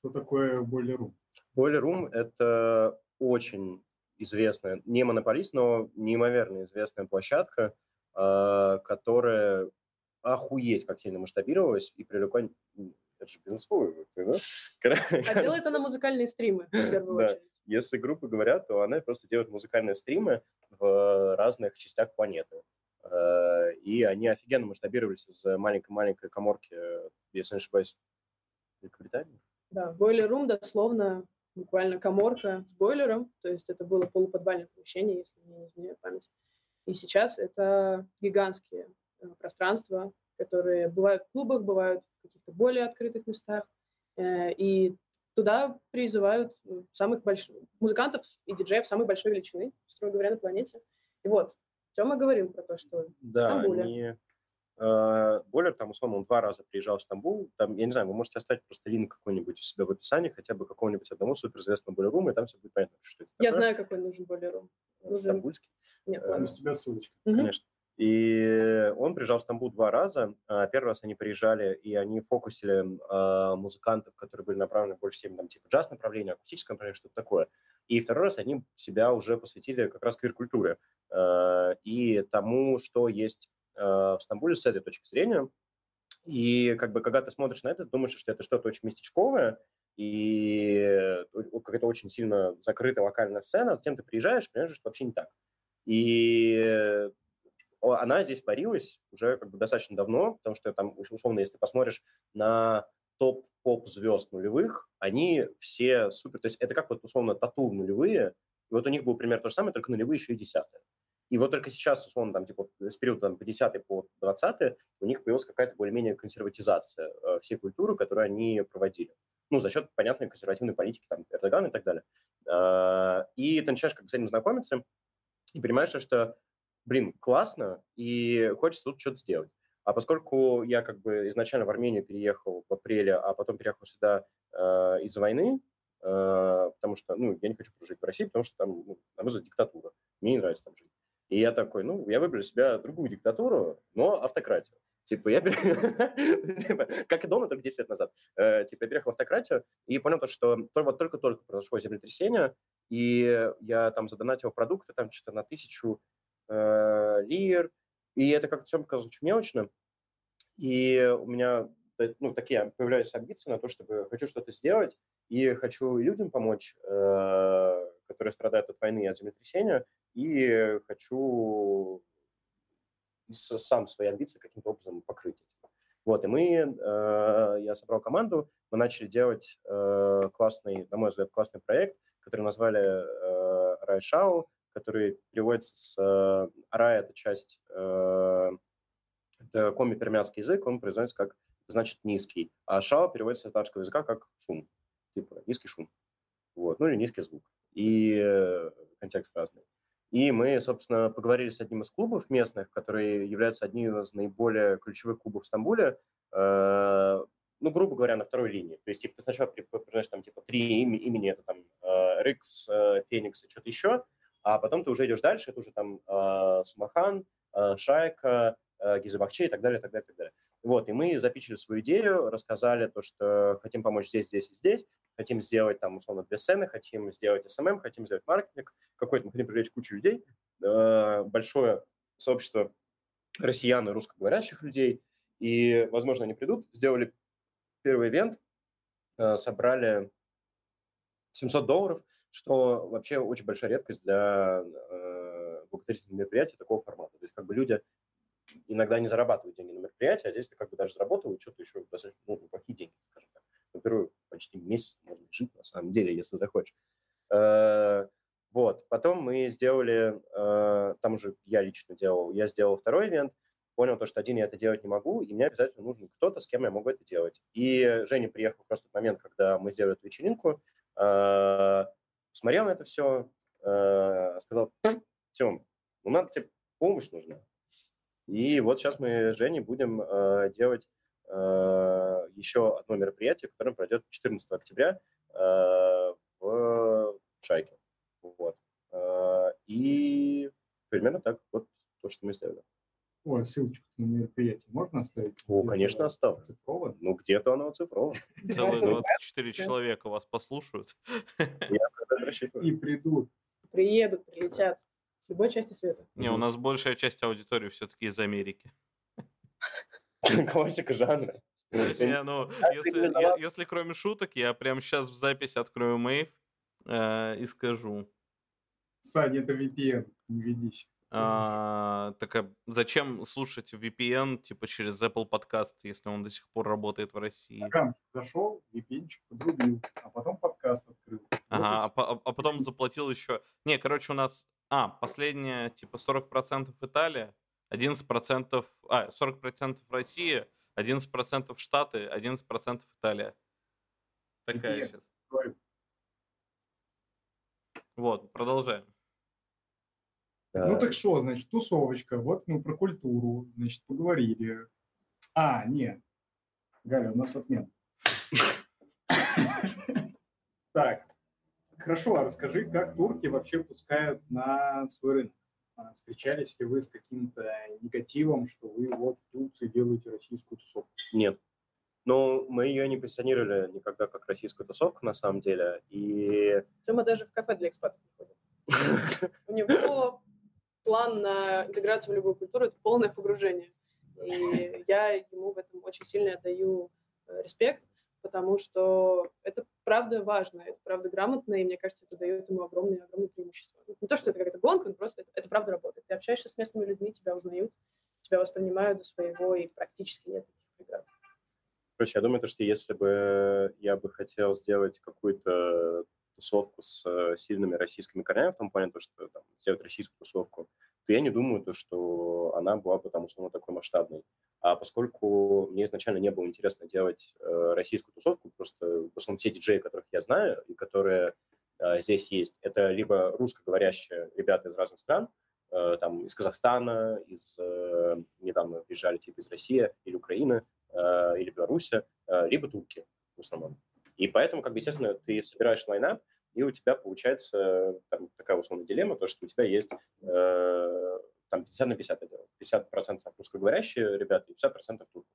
Что такое Boiler room? Boiler room – это очень известная, не монополист, но неимоверно известная площадка, которая охуеть как сильно масштабировалась и привлекла... Это же бизнесовый. Да? А делает она музыкальные стримы, в первую да. очередь. Если группы говорят, то она просто делает музыкальные стримы в разных частях планеты. И они офигенно масштабировались из маленькой-маленькой коморки, если не ошибаюсь, в Великобритании. Да, Boiler room дословно, буквально коморка с бойлером. То есть это было полуподвальное помещение, если не изменяет память. И сейчас это гигантские пространства, которые бывают в клубах, бывают в каких-то более открытых местах. И туда призывают самых больших музыкантов и диджеев самой большой величины, строго говоря, на планете. И вот, Тёма говорил про то, что да, в Стамбуле... Они... Болер там, условно, он два раза приезжал в Стамбул. Там, я не знаю, вы можете оставить просто линк какой-нибудь у себя в описании, хотя бы какому-нибудь одному суперизвестному Boiler room, и там все будет понятно, что это такое. Я знаю, какой нужен Boiler room. Нужен... Стамбульский? Нет, ладно. У тебя ссылочка. Угу. Конечно. И он приезжал в Стамбул два раза. Первый раз они приезжали, и они фокусили э, музыкантов, которые были направлены больше всем там, типа джаз-направления, акустическое направление, что-то такое. И второй раз они себя уже посвятили как раз квир-культуре э, и тому, что есть э, в Стамбуле с этой точки зрения. И как бы, когда ты смотришь на это, ты думаешь, что это что-то очень местечковое, и какая-то очень сильно закрытая локальная сцена, а затем ты приезжаешь, понимаешь, что вообще не так. И... Она здесь парилась уже как бы достаточно давно, потому что там, условно, если ты посмотришь на топ-поп-звезд нулевых, они все супер... То есть это как вот, условно, тату нулевые. И вот у них был пример то же самое, только нулевые еще и десятые. И вот только сейчас, условно, там, типа, с периода там, по десятые по двадцатые у них появилась какая-то более-менее консерватизация э, всей культуры, которую они проводили. Ну, за счет понятной консервативной политики, там, Эрдогана и так далее. Э, и ты начинаешь как бы с этим знакомиться и понимаешь, что... блин, классно, и хочется тут что-то сделать. А поскольку я как бы изначально в Армению переехал в апреле, а потом переехал сюда э, из-за войны, э, потому что, ну, я не хочу прожить в России, потому что там, ну, там же диктатура, мне не нравится там жить. И я такой, ну, я выберу себе другую диктатуру, но автократию. Типа, я переехал, как и дома, только десять лет назад. Типа, я переехал в автократию и понял то, что только-только произошло землетрясение, и я там задонатил продукты, там что-то на тысячу лир, и это как-то все показалось очень мелочно, и у меня, ну, такие появляются амбиции на то, чтобы хочу что-то сделать, и хочу людям помочь, э, которые страдают от войны и от землетрясения, и хочу сам свои амбиции каким-то образом покрыть этим. Вот, и мы, э, я собрал команду, мы начали делать э, классный, на мой взгляд, классный проект, который назвали э, Райшау, который переводится с... Э, Рай – это часть... Э, это коми-пермянский язык, он произносится как, значит, низкий. А шау переводится с татарского языка как шум. Типа низкий шум. Вот, ну или низкий звук. И э, контекст разный. И мы, собственно, поговорили с одним из клубов местных, которые являются одним из наиболее ключевых клубов в Стамбуле, э, ну, грубо говоря, на второй линии. То есть, типа, ты сначала произносишь там, типа, три имени, имени это там э, Рикс, э, Феникс и что-то еще, а потом ты уже идешь дальше, это уже там э, Сумахан, э, Шайка, э, Гизабахче и так далее, и так далее, и так далее. Вот, и мы запичили свою идею, рассказали то, что хотим помочь здесь, здесь и здесь, хотим сделать там, условно, две сцены, хотим сделать эс эм эм, хотим сделать маркетинг, какой-то, мы хотим привлечь кучу людей, э, большое сообщество россиян и русскоговорящих людей, и, возможно, они придут, сделали первый ивент, э, собрали семьсот долларов, что вообще очень большая редкость для э, благотворительных мероприятий такого формата. То есть как бы люди иногда не зарабатывают деньги на мероприятия, а здесь ты как бы даже заработал, и что-то еще достаточно, ну, неплохие деньги, скажем так. Во-первых, почти месяц можно жить, на самом деле, если захочешь. Э-э- вот. Потом мы сделали, э- там уже я лично делал, я сделал второй ивент, понял то, что один я это делать не могу, и мне обязательно нужен кто-то, с кем я могу это делать. И Женя приехал просто в момент, когда мы сделали эту вечеринку, э- смотрел на это все, э- сказал: Тём, ну надо тебе помощь нужна. И вот сейчас мы с Женей будем э, делать э, еще одно мероприятие, которое пройдет четырнадцатого октября э, в Шайке. Вот. Э, и примерно так вот то, что мы сделали. О, а ссылочку на мероприятие можно оставить? О, где-то, конечно, оставлю. Оцифровано? Ну, где-то оно оцифровано. Целые двадцать четыре человека вас послушают. И придут. Приедут, прилетят. С любой части света. Не, у нас большая часть аудитории все-таки из Америки. Классика жанра. Не, ну, если, если кроме шуток, я прямо сейчас в запись открою Mave э, и скажу. Саня, это ви пи эн, не ведись. А, так а зачем слушать ви пи эн типа через Apple подкаст, если он до сих пор работает в России? Ага, зашел, ви пи эн-чик подрубил, а потом подкаст открыл. Ага, вот а, а потом заплатил еще... Не, короче, у нас... А, последние типа сорок процентов Италия, одиннадцать процентов... А, сорок процентов Россия, одиннадцать процентов Штаты, одиннадцать процентов Италия. Такая ви пи эн. Сейчас. Вот, продолжаем. Да. Ну так что, значит, тусовочка, вот мы про культуру, значит, поговорили. А, нет, Галя, у нас отмена. Так, хорошо, а расскажи, как турки вообще пускают на свой рынок? Встречались ли вы с каким-то негативом, что вы вот в Турции делаете российскую тусовку? Нет, но мы ее не позиционировали никогда как российскую тусовку на самом деле. И... Тема даже в кафе для экспатов не ходит. У него... План на интеграцию в любую культуру – это полное погружение. И я ему в этом очень сильно отдаю респект, потому что это правда важно, это правда грамотно, и мне кажется, это дает ему огромные-огромные преимущества. Не то, что это какая-то гонка, но просто это, это правда работает. Ты общаешься с местными людьми, тебя узнают, тебя воспринимают за своего, и практически нет таких преград. Короче, я думаю, что если бы я бы хотел сделать какую-то тусовку с сильными российскими корнями, в том плане, то, что там, сделать российскую тусовку, то я не думаю, то, что она была бы там условно такой масштабной. А поскольку мне изначально не было интересно делать э, российскую тусовку, просто в основном все диджеи, которых я знаю и которые э, здесь есть, это либо русскоговорящие ребята из разных стран, э, там из Казахстана, из э, недавно приезжали типа из России или Украины, э, или Беларуси, э, либо турки в основном. И поэтому, как бы, естественно, ты собираешь лайнап, и у тебя получается там, такая условная дилемма, то, что у тебя есть э, там пятьдесят на пятьдесят это дело. пятьдесят процентов русскоговорящие ребята и пятьдесят процентов турков.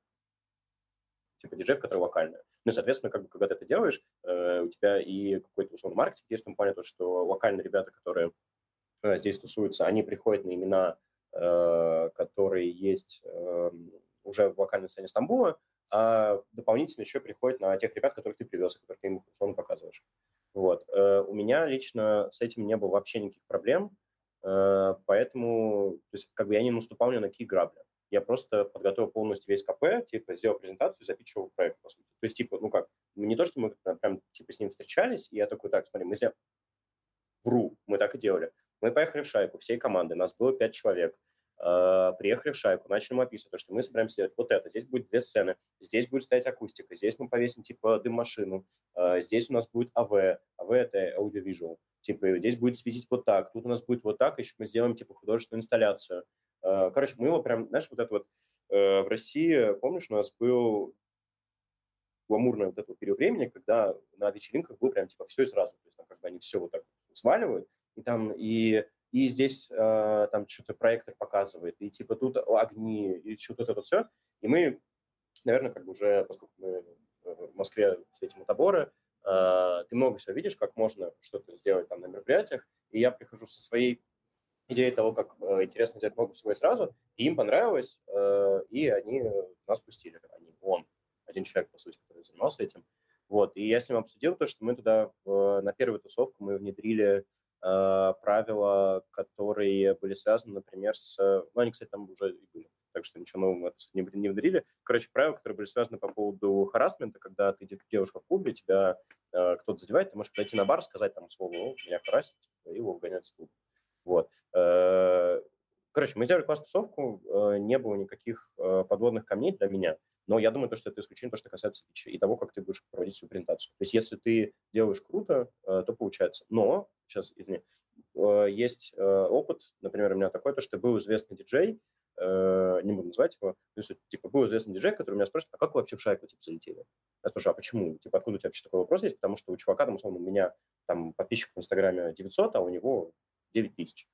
Типа диджеев, которые локальные. Ну и, соответственно, как бы, когда ты это делаешь, э, у тебя и какой-то условный маркетинг есть в том плане, то, что локальные ребята, которые э, здесь тусуются, они приходят на имена, э, которые есть э, уже в локальной сцене Стамбула, а дополнительно еще приходит на тех ребят, которых ты привез, которых ты им условно показываешь. Вот. У меня лично с этим не было вообще никаких проблем, поэтому то есть, как бы я не наступал ни на какие грабли. Я просто подготовил полностью весь КП, типа сделал презентацию, запичивал проект, по сути. То есть, типа, ну как, не то, что мы прям типа с ним встречались, и я такой, так, смотри, мы себя вру, мы так и делали. Мы поехали в Шайку всей команды, нас было пять человек. Приехали в Шайку, начали им описывать, то, что мы собираемся делать вот это. Здесь будет две сцены, здесь будет стоять акустика, здесь мы повесим, типа, дым-машину, здесь у нас будет АВ, АВ – это аудиовизуал. Типа, здесь будет светить вот так, тут у нас будет вот так, еще мы сделаем, типа, художественную инсталляцию. Короче, мы его прям, знаешь, вот это вот в России, помнишь, у нас был гламурный вот этот период времени, когда на вечеринках было прям, типа, все и сразу. То есть, там, как бы они все вот так сваливают, и там, и... и здесь э, там что-то проектор показывает, и типа тут огни, и что-то это все. И мы, наверное, как бы уже, поскольку мы в Москве все эти мотоборы, э, ты много всего видишь, как можно что-то сделать там на мероприятиях, и я прихожу со своей идеей того, как э, интересно взять много всего и сразу, и им понравилось, э, и они нас пустили, они, он, один человек, по сути, который занимался этим. Вот, и я с ним обсудил то, что мы туда в, на первую тусовку мы внедрили правила, которые были связаны, например, с... Ну, они, кстати, там уже и были, так что ничего нового не внедрили. Короче, правила, которые были связаны по поводу харассмента, когда ты девушка в клубе, тебя э, кто-то задевает, ты можешь подойти на бар, сказать там слово «меня харасить», и его выгонять из клуба. Вот. Короче, мы сделали классную тусовку, не было никаких подводных камней для меня, но я думаю, то, что это исключение, то, что касается фичи и того, как ты будешь проводить всю презентацию. То есть, если ты делаешь круто, то получается. Но, сейчас, извини, есть опыт, например, у меня такой, то, что был известный диджей, не буду называть его, то есть, типа, был известный диджей, который меня спрашивает, а как вы вообще в Шайку, типа, залетели? Я спрашиваю, а почему? Типа, откуда у тебя вообще такой вопрос есть? Потому что у чувака, там, условно, у меня, там, подписчиков в Инстаграме девятьсот, а у него девять тысяч.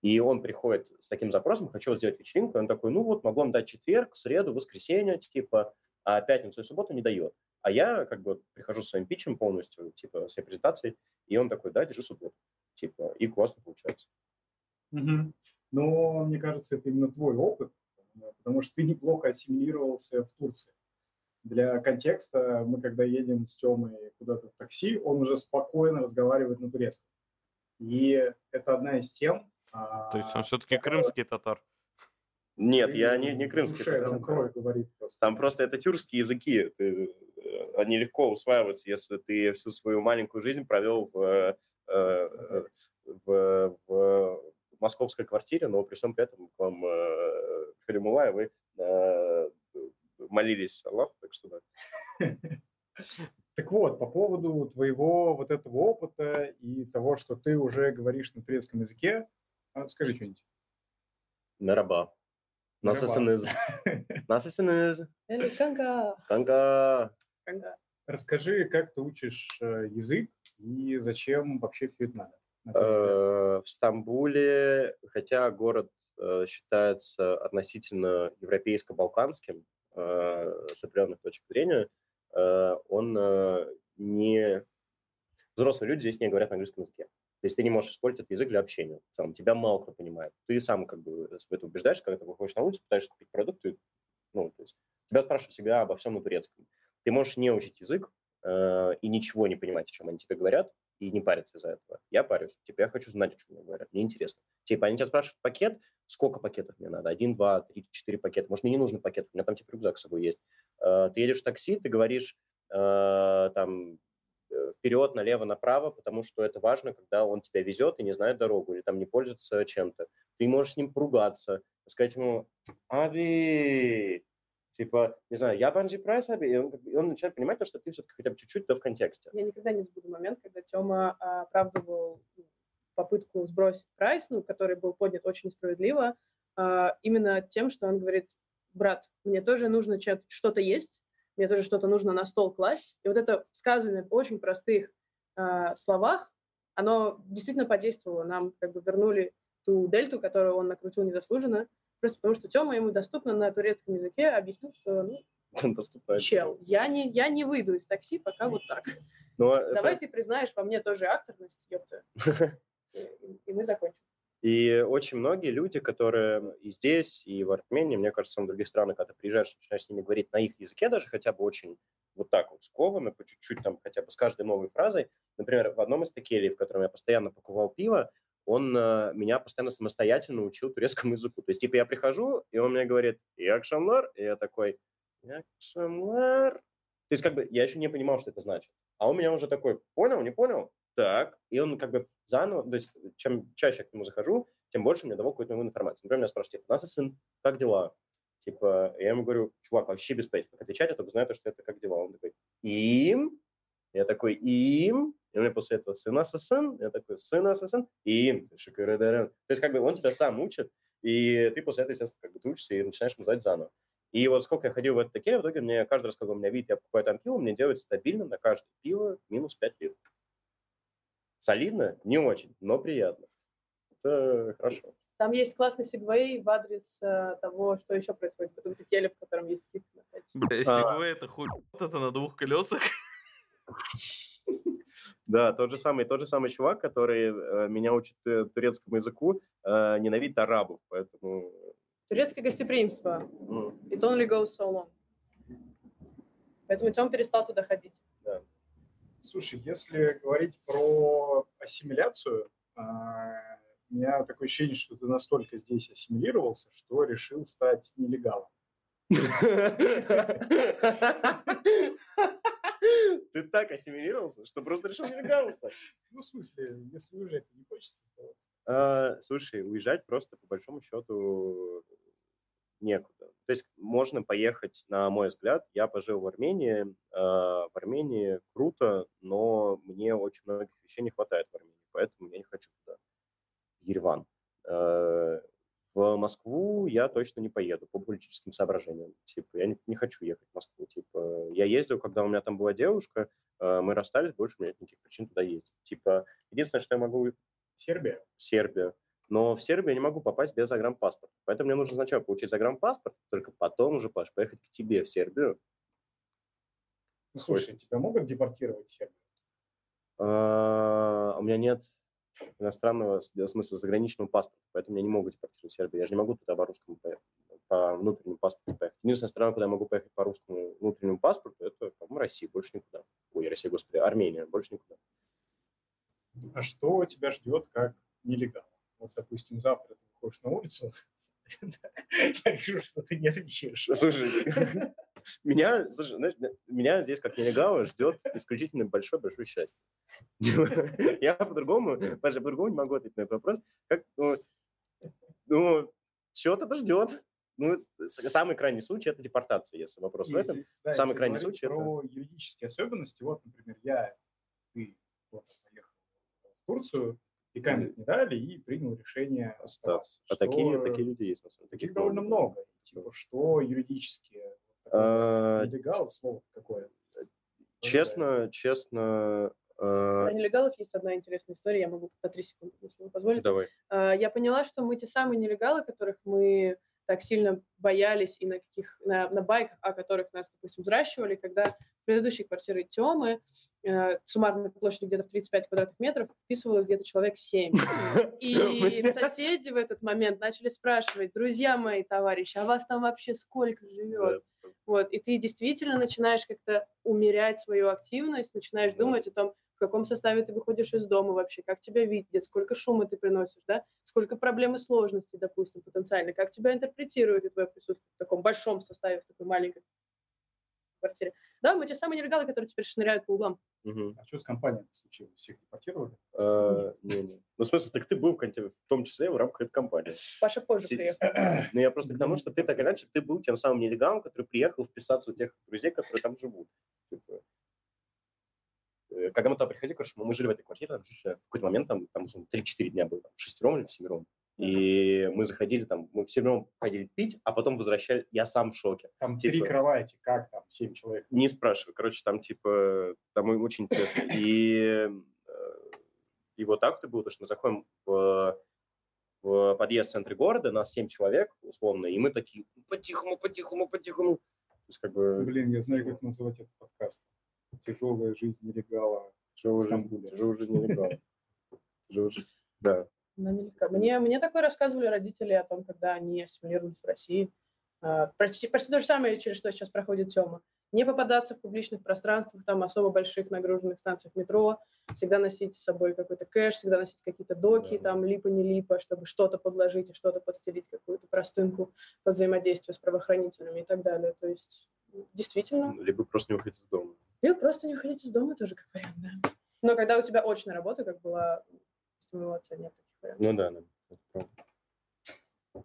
И он приходит с таким запросом, хочу вот сделать вечеринку, и он такой, ну вот, могу вам дать четверг, среду, воскресенье, типа, а пятницу и субботу не дает. А я как бы прихожу со своим питчем полностью, типа, своей презентацией, и он такой, да, держи субботу, типа, и классно получается. Угу. Но, мне кажется, это именно твой опыт, потому что ты неплохо ассимилировался в Турции. Для контекста, мы когда едем с Тёмой куда-то в такси, он уже спокойно разговаривает на турецком. И это одна из тем. А, то есть он все-таки это... крымский татар? Нет, я не, не крымский душе, татар. Там, кровь говорит просто. Там просто это тюркские языки. Ты, они легко усваиваются, если ты всю свою маленькую жизнь провел в, в, в, в московской квартире, но при всем при этом к вам приходили муллаи, вы молились Аллаху, так что да. Так вот, по поводу твоего вот этого опыта и того, что ты уже говоришь на турецком языке, скажи что-нибудь. Мераба. Насасинез. Насасинез. Канга. Канга. Канга. Расскажи, как ты учишь язык и зачем вообще все это надо? В Стамбуле, хотя город считается относительно европейско-балканским с определенных точек зрения, он не... Взрослые люди здесь не говорят на английском языке. То есть ты не можешь использовать этот язык для общения. В целом, тебя мало кто понимает. Ты сам как бы в это убеждаешь, когда ты выходишь на улицу, пытаешься купить продукты. Ну, то есть тебя спрашивают всегда обо всем на турецком. Ты можешь не учить язык э, и ничего не понимать, о чем они тебе говорят, и не париться из-за этого. Я парюсь. Типа, я хочу знать, о чем они говорят. Мне интересно. Типа, они тебя спрашивают пакет, сколько пакетов мне надо? Один, два, три, четыре пакета. Может, мне не нужен пакет, у меня там типа рюкзак с собой есть. Э, ты едешь в такси, ты говоришь э, там... вперед, налево, направо, потому что это важно, когда он тебя везет и не знает дорогу, или там не пользуется чем-то. Ты можешь с ним поругаться, сказать ему «Аби!» Типа, не знаю, «Я банджи прайс, Аби!» И он, и он начинает понимать, что ты все-таки хотя бы чуть-чуть, да, в контексте. Я никогда не забуду момент, когда Тёма оправдывал попытку сбросить прайс, ну, который был поднят очень справедливо, именно тем, что он говорит: «Брат, мне тоже нужно что-то есть, мне тоже что-то нужно на стол класть». И вот это сказанное в очень простых э, словах, оно действительно подействовало. Нам как бы вернули ту дельту, которую он накрутил незаслуженно, просто потому что Тёма ему доступно на турецком языке объяснил, что ну, чел, я не, я не выйду из такси пока вот так. Но давай это... ты признаешь во мне тоже акторность, ёпта. И, и мы закончим. И очень многие люди, которые и здесь, и в Армении, мне кажется, в других странах, когда ты приезжаешь, начинаешь с ними говорить на их языке, даже хотя бы очень вот так вот скованно, по чуть-чуть там хотя бы с каждой новой фразой. Например, в одном из текелиев, в котором я постоянно покупал пиво, он э, меня постоянно самостоятельно учил турецкому языку. То есть, типа, я прихожу, и он мне говорит «якшамлар», и я такой «якшамлар». То есть, как бы, я еще не понимал, что это значит. А он меня уже такой «понял, не понял?» Так, и он как бы заново, то есть чем чаще я к нему захожу, тем больше мне давал какую-то новую информацию. Например, меня спрашивают, типа, «Насасин, как дела?» Типа, я ему говорю, чувак, вообще без понятия, как отвечать, я только знаю, что это как дела. Он такой «им», я такой «им», и мне после этого «сынасасын», я такой «сынасасын», «им». То есть как бы он тебя сам учит, и ты после этого, естественно, как бы ты учишься и начинаешь ему знать заново. И вот сколько я ходил в этот такель, в итоге мне каждый раз, когда у меня видит, я покупаю там пиво, мне делают стабильно на каждое пиво минус пять лир. Солидно? Не очень, но приятно. Это хорошо. Там есть классный сегвей в адрес э, того, что еще происходит. Потом текеле, в котором есть скидка на пять. Сегвей – это хуй, это на двух колесах. Да, тот же самый, тот же самый чувак, который э, меня учит э, турецкому языку, э, ненавидит арабов, поэтому… Турецкое гостеприимство. Mm. It only goes so long. Поэтому Тём перестал туда ходить. Да. Слушай, если говорить про ассимиляцию, у меня такое ощущение, что ты настолько здесь ассимилировался, что решил стать нелегалом. Ты так ассимилировался, что просто решил нелегалом стать? Ну, в смысле, если уезжать не хочется, то… Слушай, уезжать просто, по большому счету, некуда. То есть можно поехать, на мой взгляд, я пожил в Армении, э, в Армении круто, но мне очень многих вещей не хватает в Армении, поэтому я не хочу туда, в Ереван. Э, в Москву я точно не поеду по политическим соображениям, типа я не, не хочу ехать в Москву, типа я ездил, когда у меня там была девушка, э, мы расстались, больше у меня нет никаких причин туда ездить. Типа единственное, что я могу… Сербия? Сербия. Но в Сербию я не могу попасть без загранпаспорта. Поэтому мне нужно сначала получить загранпаспорт, только потом уже, Паш, поехать к тебе в Сербию. Ну, слушай, хочется. Тебя могут депортировать в Сербию? А, у меня нет иностранного, в смысле, заграничного паспорта, поэтому меня не могут депортировать в Сербию. Я же не могу туда по русскому поехать, по внутреннему паспорту поехать. Единственная страна, куда я могу поехать по русскому внутреннему паспорту, это, по-моему, Россия, больше никуда. Ой, Россия, господи, Армения, больше никуда. А что тебя ждет как нелегал? Вот, допустим, завтра ты выходишь на улицу, я вижу, что ты нервничаешь. Слушай, меня, слушай, знаешь, меня здесь, как нелегала, ждет исключительно большое-большое счастье. Я по-другому, даже по-другому не могу ответить на этот вопрос. Как, ну, ну, чего-то это ждет. Ну, самый крайний случай – это депортация, если вопрос в этом. Да, самый крайний случай – это… Про юридические особенности. Вот, например, я, ты, вот, поехал в Турцию, и камень не дали, и принял решение остаться. А такие, такие люди есть, на самом деле. Таких довольно много. Типа, что юридически? Нелегал, слово какое? Честно, честно... Про нелегалов есть одна интересная история, я могу на три секунды, если вы позволите. Давай. Я поняла, что мы те самые нелегалы, которых мы так сильно боялись, и на каких на, на байках, о которых нас, допустим, взращивали, когда в предыдущей квартире Тёмы э, суммарная площадь где-то в тридцать пять квадратных метров вписывалось где-то человек семь. И соседи в этот момент начали спрашивать: друзья мои, товарищи, а вас там вообще сколько живет? Вот. И ты действительно начинаешь как-то умерять свою активность, начинаешь думать о том, в каком составе ты выходишь из дома вообще, как тебя видят, сколько шума ты приносишь, да, сколько проблем и сложностей, допустим, потенциально, как тебя интерпретируют и твое присутствие в таком большом составе, в такой маленькой квартире. Да, мы те самые нелегалы, которые теперь шныряют по углам. Угу. А что с компанией случилось? Всех депортировали? А, не, не. Ну, в смысле, так ты был в том числе в рамках этой компании. Паша позже приехал. Ну, я просто к тому, что ты так или иначе, ты был тем самым нелегалом, который приехал вписаться у тех друзей, которые там живут. Типа... Когда мы туда приходили, короче, мы жили в этой квартире, там, в какой-то момент, там, там три-четыре дня было, там, шестером или в семером. И мы заходили там, мы все равно ходили пить, а потом возвращали, я сам в шоке. Там типа, три кровати, как там, семь человек? Не спрашивай, короче, там типа, там очень интересно. И, и вот так это было, потому что мы заходим в, в подъезд в центре города, нас семь человек, условно, и мы такие, по-тихому, по-тихому, по-тихому. То есть, как бы... Блин, я знаю, как называть этот подкаст. Тяжелая жизнь нелегала. Тяжелая жизнь нелегала. Да. Мне, мне такое рассказывали родители о том, когда они ассимилировались в России. Почти, почти то же самое, через что сейчас проходит Тёма. Не попадаться в публичных пространствах, там особо больших нагруженных станциях метро, всегда носить с собой какой-то кэш, всегда носить какие-то доки, да. Там липа-не липа, чтобы что-то подложить и что-то подстелить, какую-то простынку под взаимодействие с правоохранителями и так далее. То есть действительно... Либо просто не уходить из дома. Либо просто не уходить из дома тоже как вариант, да. Но когда у тебя очная работа, как была у моего отца, нет таких вариантов. Ну да, да.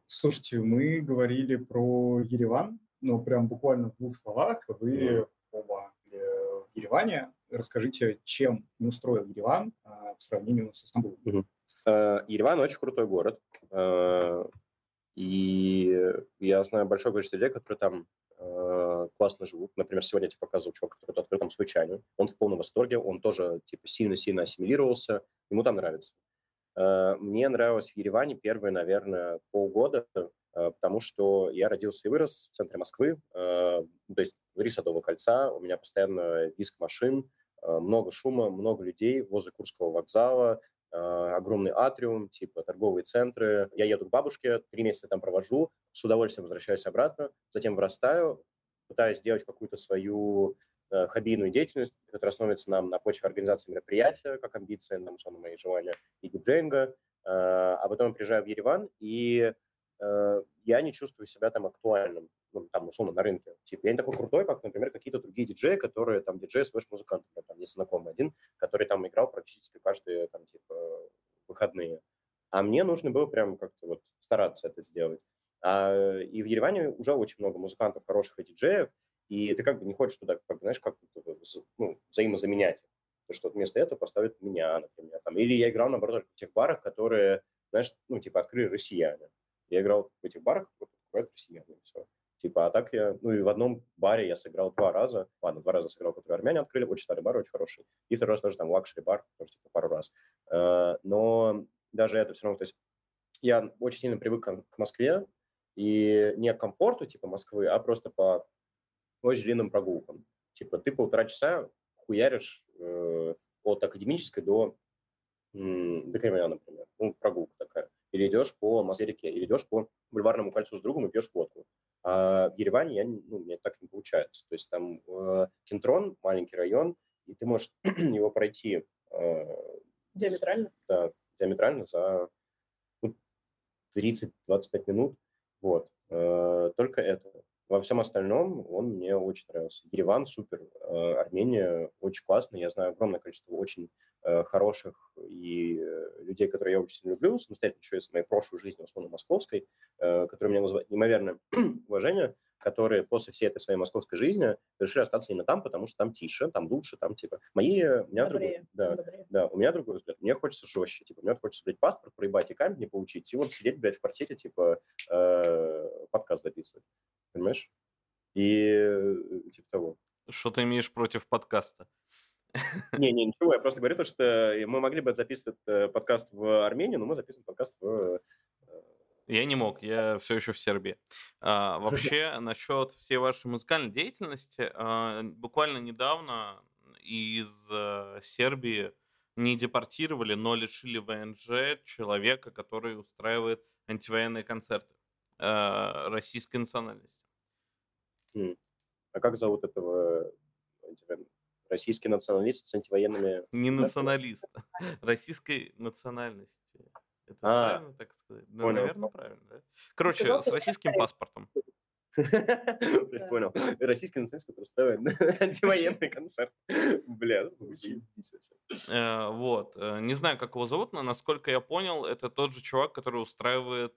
Слушайте, мы говорили про Ереван. Ну, прям буквально в двух словах, вы оба в Ереване. Расскажите, чем не устроил Ереван а, по сравнению со Стамбулом? Угу. Э, Ереван очень крутой город. Э, и я знаю большое количество людей, которые там э, классно живут. Например, сегодня я тебе показывал чувака, который открыл там свой чайную. Он в полном восторге, он тоже типа сильно-сильно ассимилировался. Ему там нравится. Э, мне нравилось в Ереване первые, наверное, полгода, потому что я родился и вырос в центре Москвы, э, то есть внутри Садового кольца, у меня постоянно визг машин, э, много шума, много людей возле Курского вокзала, э, огромный атриум, типа торговые центры. Я еду к бабушке, три месяца там провожу, с удовольствием возвращаюсь обратно, затем вырастаю, пытаюсь делать какую-то свою э, хоббийную деятельность, которая основывается нам на почве организации мероприятия, как амбиция, на мои желания, и диджейнга. Э, а потом я приезжаю в Ереван, и я не чувствую себя там актуальным, ну, там, условно, на рынке. Типа, я не такой крутой, как, например, какие-то другие диджеи, которые, там, диджеи слэш музыкант, там, есть знакомый один, который там играл практически каждые, там, типа, выходные. А мне нужно было прям как-то вот стараться это сделать. А, и в Ереване уже очень много музыкантов, хороших и диджеев, и ты как бы не хочешь туда, как бы, знаешь, как-то, ну, взаимозаменять. Потому что вместо этого поставят меня, например. Там. Или я играл, наоборот, только в тех барах, которые, знаешь, ну, типа, открыли россияне. Я играл в этих барах, открывают россияне, все. Типа, а так я... Ну, и в одном баре я сыграл два раза. Ладно, два раза сыграл, которые армяне открыли. Очень старый бар, очень хороший. И второй раз тоже там лакшери-бар, тоже типа пару раз. Но даже это все равно... То есть я очень сильно привык к Москве. И не к комфорту типа Москвы, а просто по очень длинным прогулкам. Типа ты полтора часа хуяришь от академической до... до Кремля, например. Ну, прогулка такая. Или идешь по Москве-реке, или идешь по Бульварному кольцу с другом и пьешь водку. А в Ереване я, ну, у меня так не получается. То есть там э, Кентрон, маленький район, и ты можешь его пройти... Э, диаметрально? Да, диаметрально за ну, тридцать-двадцать пять минут. Вот. Э, только это. Во всем остальном он мне очень нравился. Ереван супер, э, Армения очень классная. Я знаю огромное количество очень э, хороших и э, людей, которые я очень сильно люблю, самостоятельно еще из моей прошлой жизни, условно, московской, э, которые мне вызывают неимоверное уважение, которые после всей этой своей московской жизни решили остаться именно там, потому что там тише, там лучше, там типа... Мои... У меня добрее, другой, да, добрее. Да, у меня другой взгляд. Мне хочется жестче. Типа, мне хочется, блядь, паспорт проебать и камень не получить, и вот сидеть, блядь, в квартире, типа, э, подкаст записывать. Понимаешь? И типа того. Что ты имеешь против подкаста? Не, не, ничего. Я просто говорю то, что мы могли бы записывать подкаст в Армении, но мы записываем подкаст в... Я не мог, я все еще в Сербии. А, вообще, насчет всей вашей музыкальной деятельности, а, буквально недавно из Сербии не депортировали, но лишили ВНЖ человека, который устраивает антивоенные концерты а, российской национальности. А как зовут этого российский националист с антивоенными... Не националист, российской национальности. Это а, правильно так сказать? Да, понял. Наверное, правильно. Да? Короче, сказал, с российским паспортом. Понял. Российский националист, который устраивает антивоенный концерт. Бля, вот. Не знаю, как его зовут, но, насколько я понял, это тот же чувак, который устраивает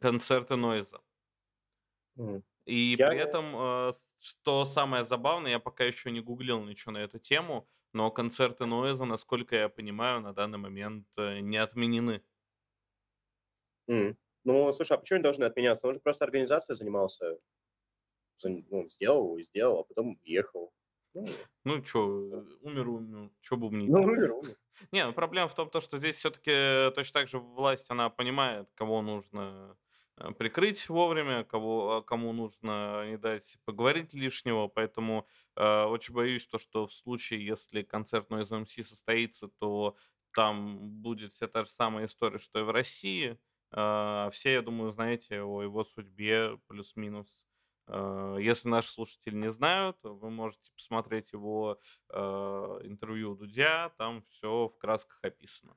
концерты Нойза. И я... при этом, что самое забавное, я пока еще не гуглил ничего на эту тему, но концерты Noize, насколько я понимаю, на данный момент не отменены. Mm. Ну, слушай, а почему они должны отменяться? Он же просто организацией занимался. Ну, сделал и сделал, а потом уехал. Mm. Ну, что, умер, умер. Что бубнить? Ну, умер, умер. Не, проблема в том, что здесь все-таки точно так же власть, она понимает, кого нужно... прикрыть вовремя, кого, кому нужно не дать поговорить лишнего, поэтому э, очень боюсь, то, что в случае, если концерт Noize эм си состоится, то там будет вся та же самая история, что и в России. Все, я думаю, знаете о его судьбе плюс-минус. Если наши слушатели не знают, вы можете посмотреть его интервью у Дудя, там все в красках описано.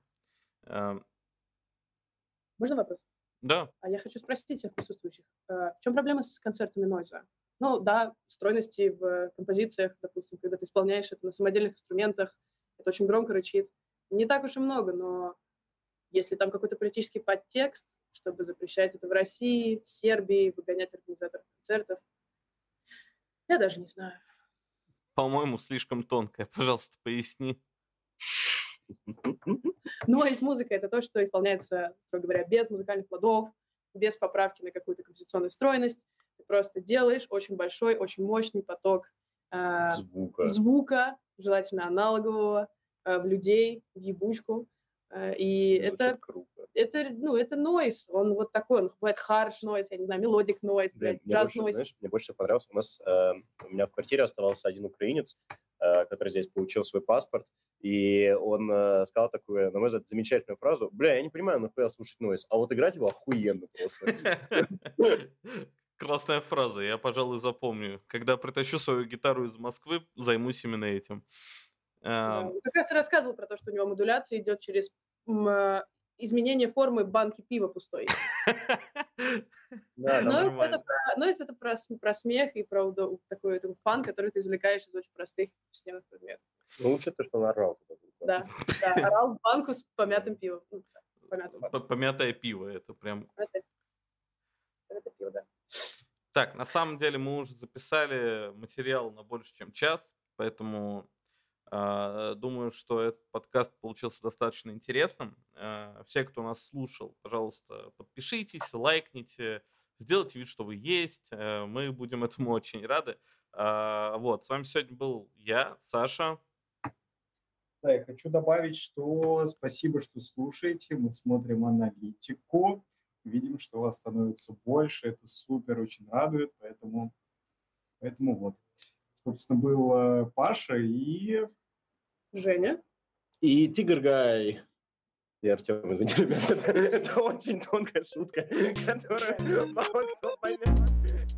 Можно вопрос? Да. А я хочу спросить всех присутствующих, в чем проблема с концертами Нойза? Ну да, стройности в композициях, допустим, когда ты исполняешь это на самодельных инструментах, это очень громко рычит. Не так уж и много, но если там какой-то политический подтекст, чтобы запрещать это в России, в Сербии, выгонять организаторов концертов, я даже не знаю. По-моему, слишком тонкая. Пожалуйста, поясни. Noize музыка — это то, что исполняется, строго говоря, без музыкальных ладов, без поправки на какую-то композиционную стройность. Ты просто делаешь очень большой, очень мощный поток э, звука. звука, желательно аналогового, э, в людей, в ебучку. Э, и это, это, это, ну, это Noize. Он вот такой, он бывает харш Noize, я не знаю, мелодик Noize, блядь, джаз Noize. Мне больше всего понравилось. У нас э, у меня в квартире оставался один украинец, э, который здесь получил свой паспорт. И он э, сказал такую, на мой взгляд, замечательную фразу: «Бля, я не понимаю, нахуя слушать Noize, а вот играть его охуенно просто». Классная фраза, я, пожалуй, запомню. Когда притащу свою гитару из Москвы, займусь именно этим. Он как раз и рассказывал про то, что у него модуляция идет через изменение формы банки пива пустой. Noize — это про смех и про такой фан, который ты извлекаешь из очень простых системных предметов. Ну, лучше то, что он орал. Да, да, орал в банку с помятым пивом. Ну, да, помятое пиво, это прям... Это, это пиво, да. Так, на самом деле мы уже записали материал на больше, чем час, поэтому э, думаю, что этот подкаст получился достаточно интересным. Э, все, кто нас слушал, пожалуйста, подпишитесь, лайкните, сделайте вид, что вы есть. Э, мы будем этому очень рады. Э, вот, с вами сегодня был я, Саша. Да, я хочу добавить, что спасибо, что слушаете. Мы смотрим аналитику, видим, что вас становится больше. Это супер, очень радует. Поэтому, поэтому вот. Собственно, был Паша и... Женя. И Тигр-Гай. И Артём, извините, ребята. Это, это очень тонкая шутка, которую мало кто поймет.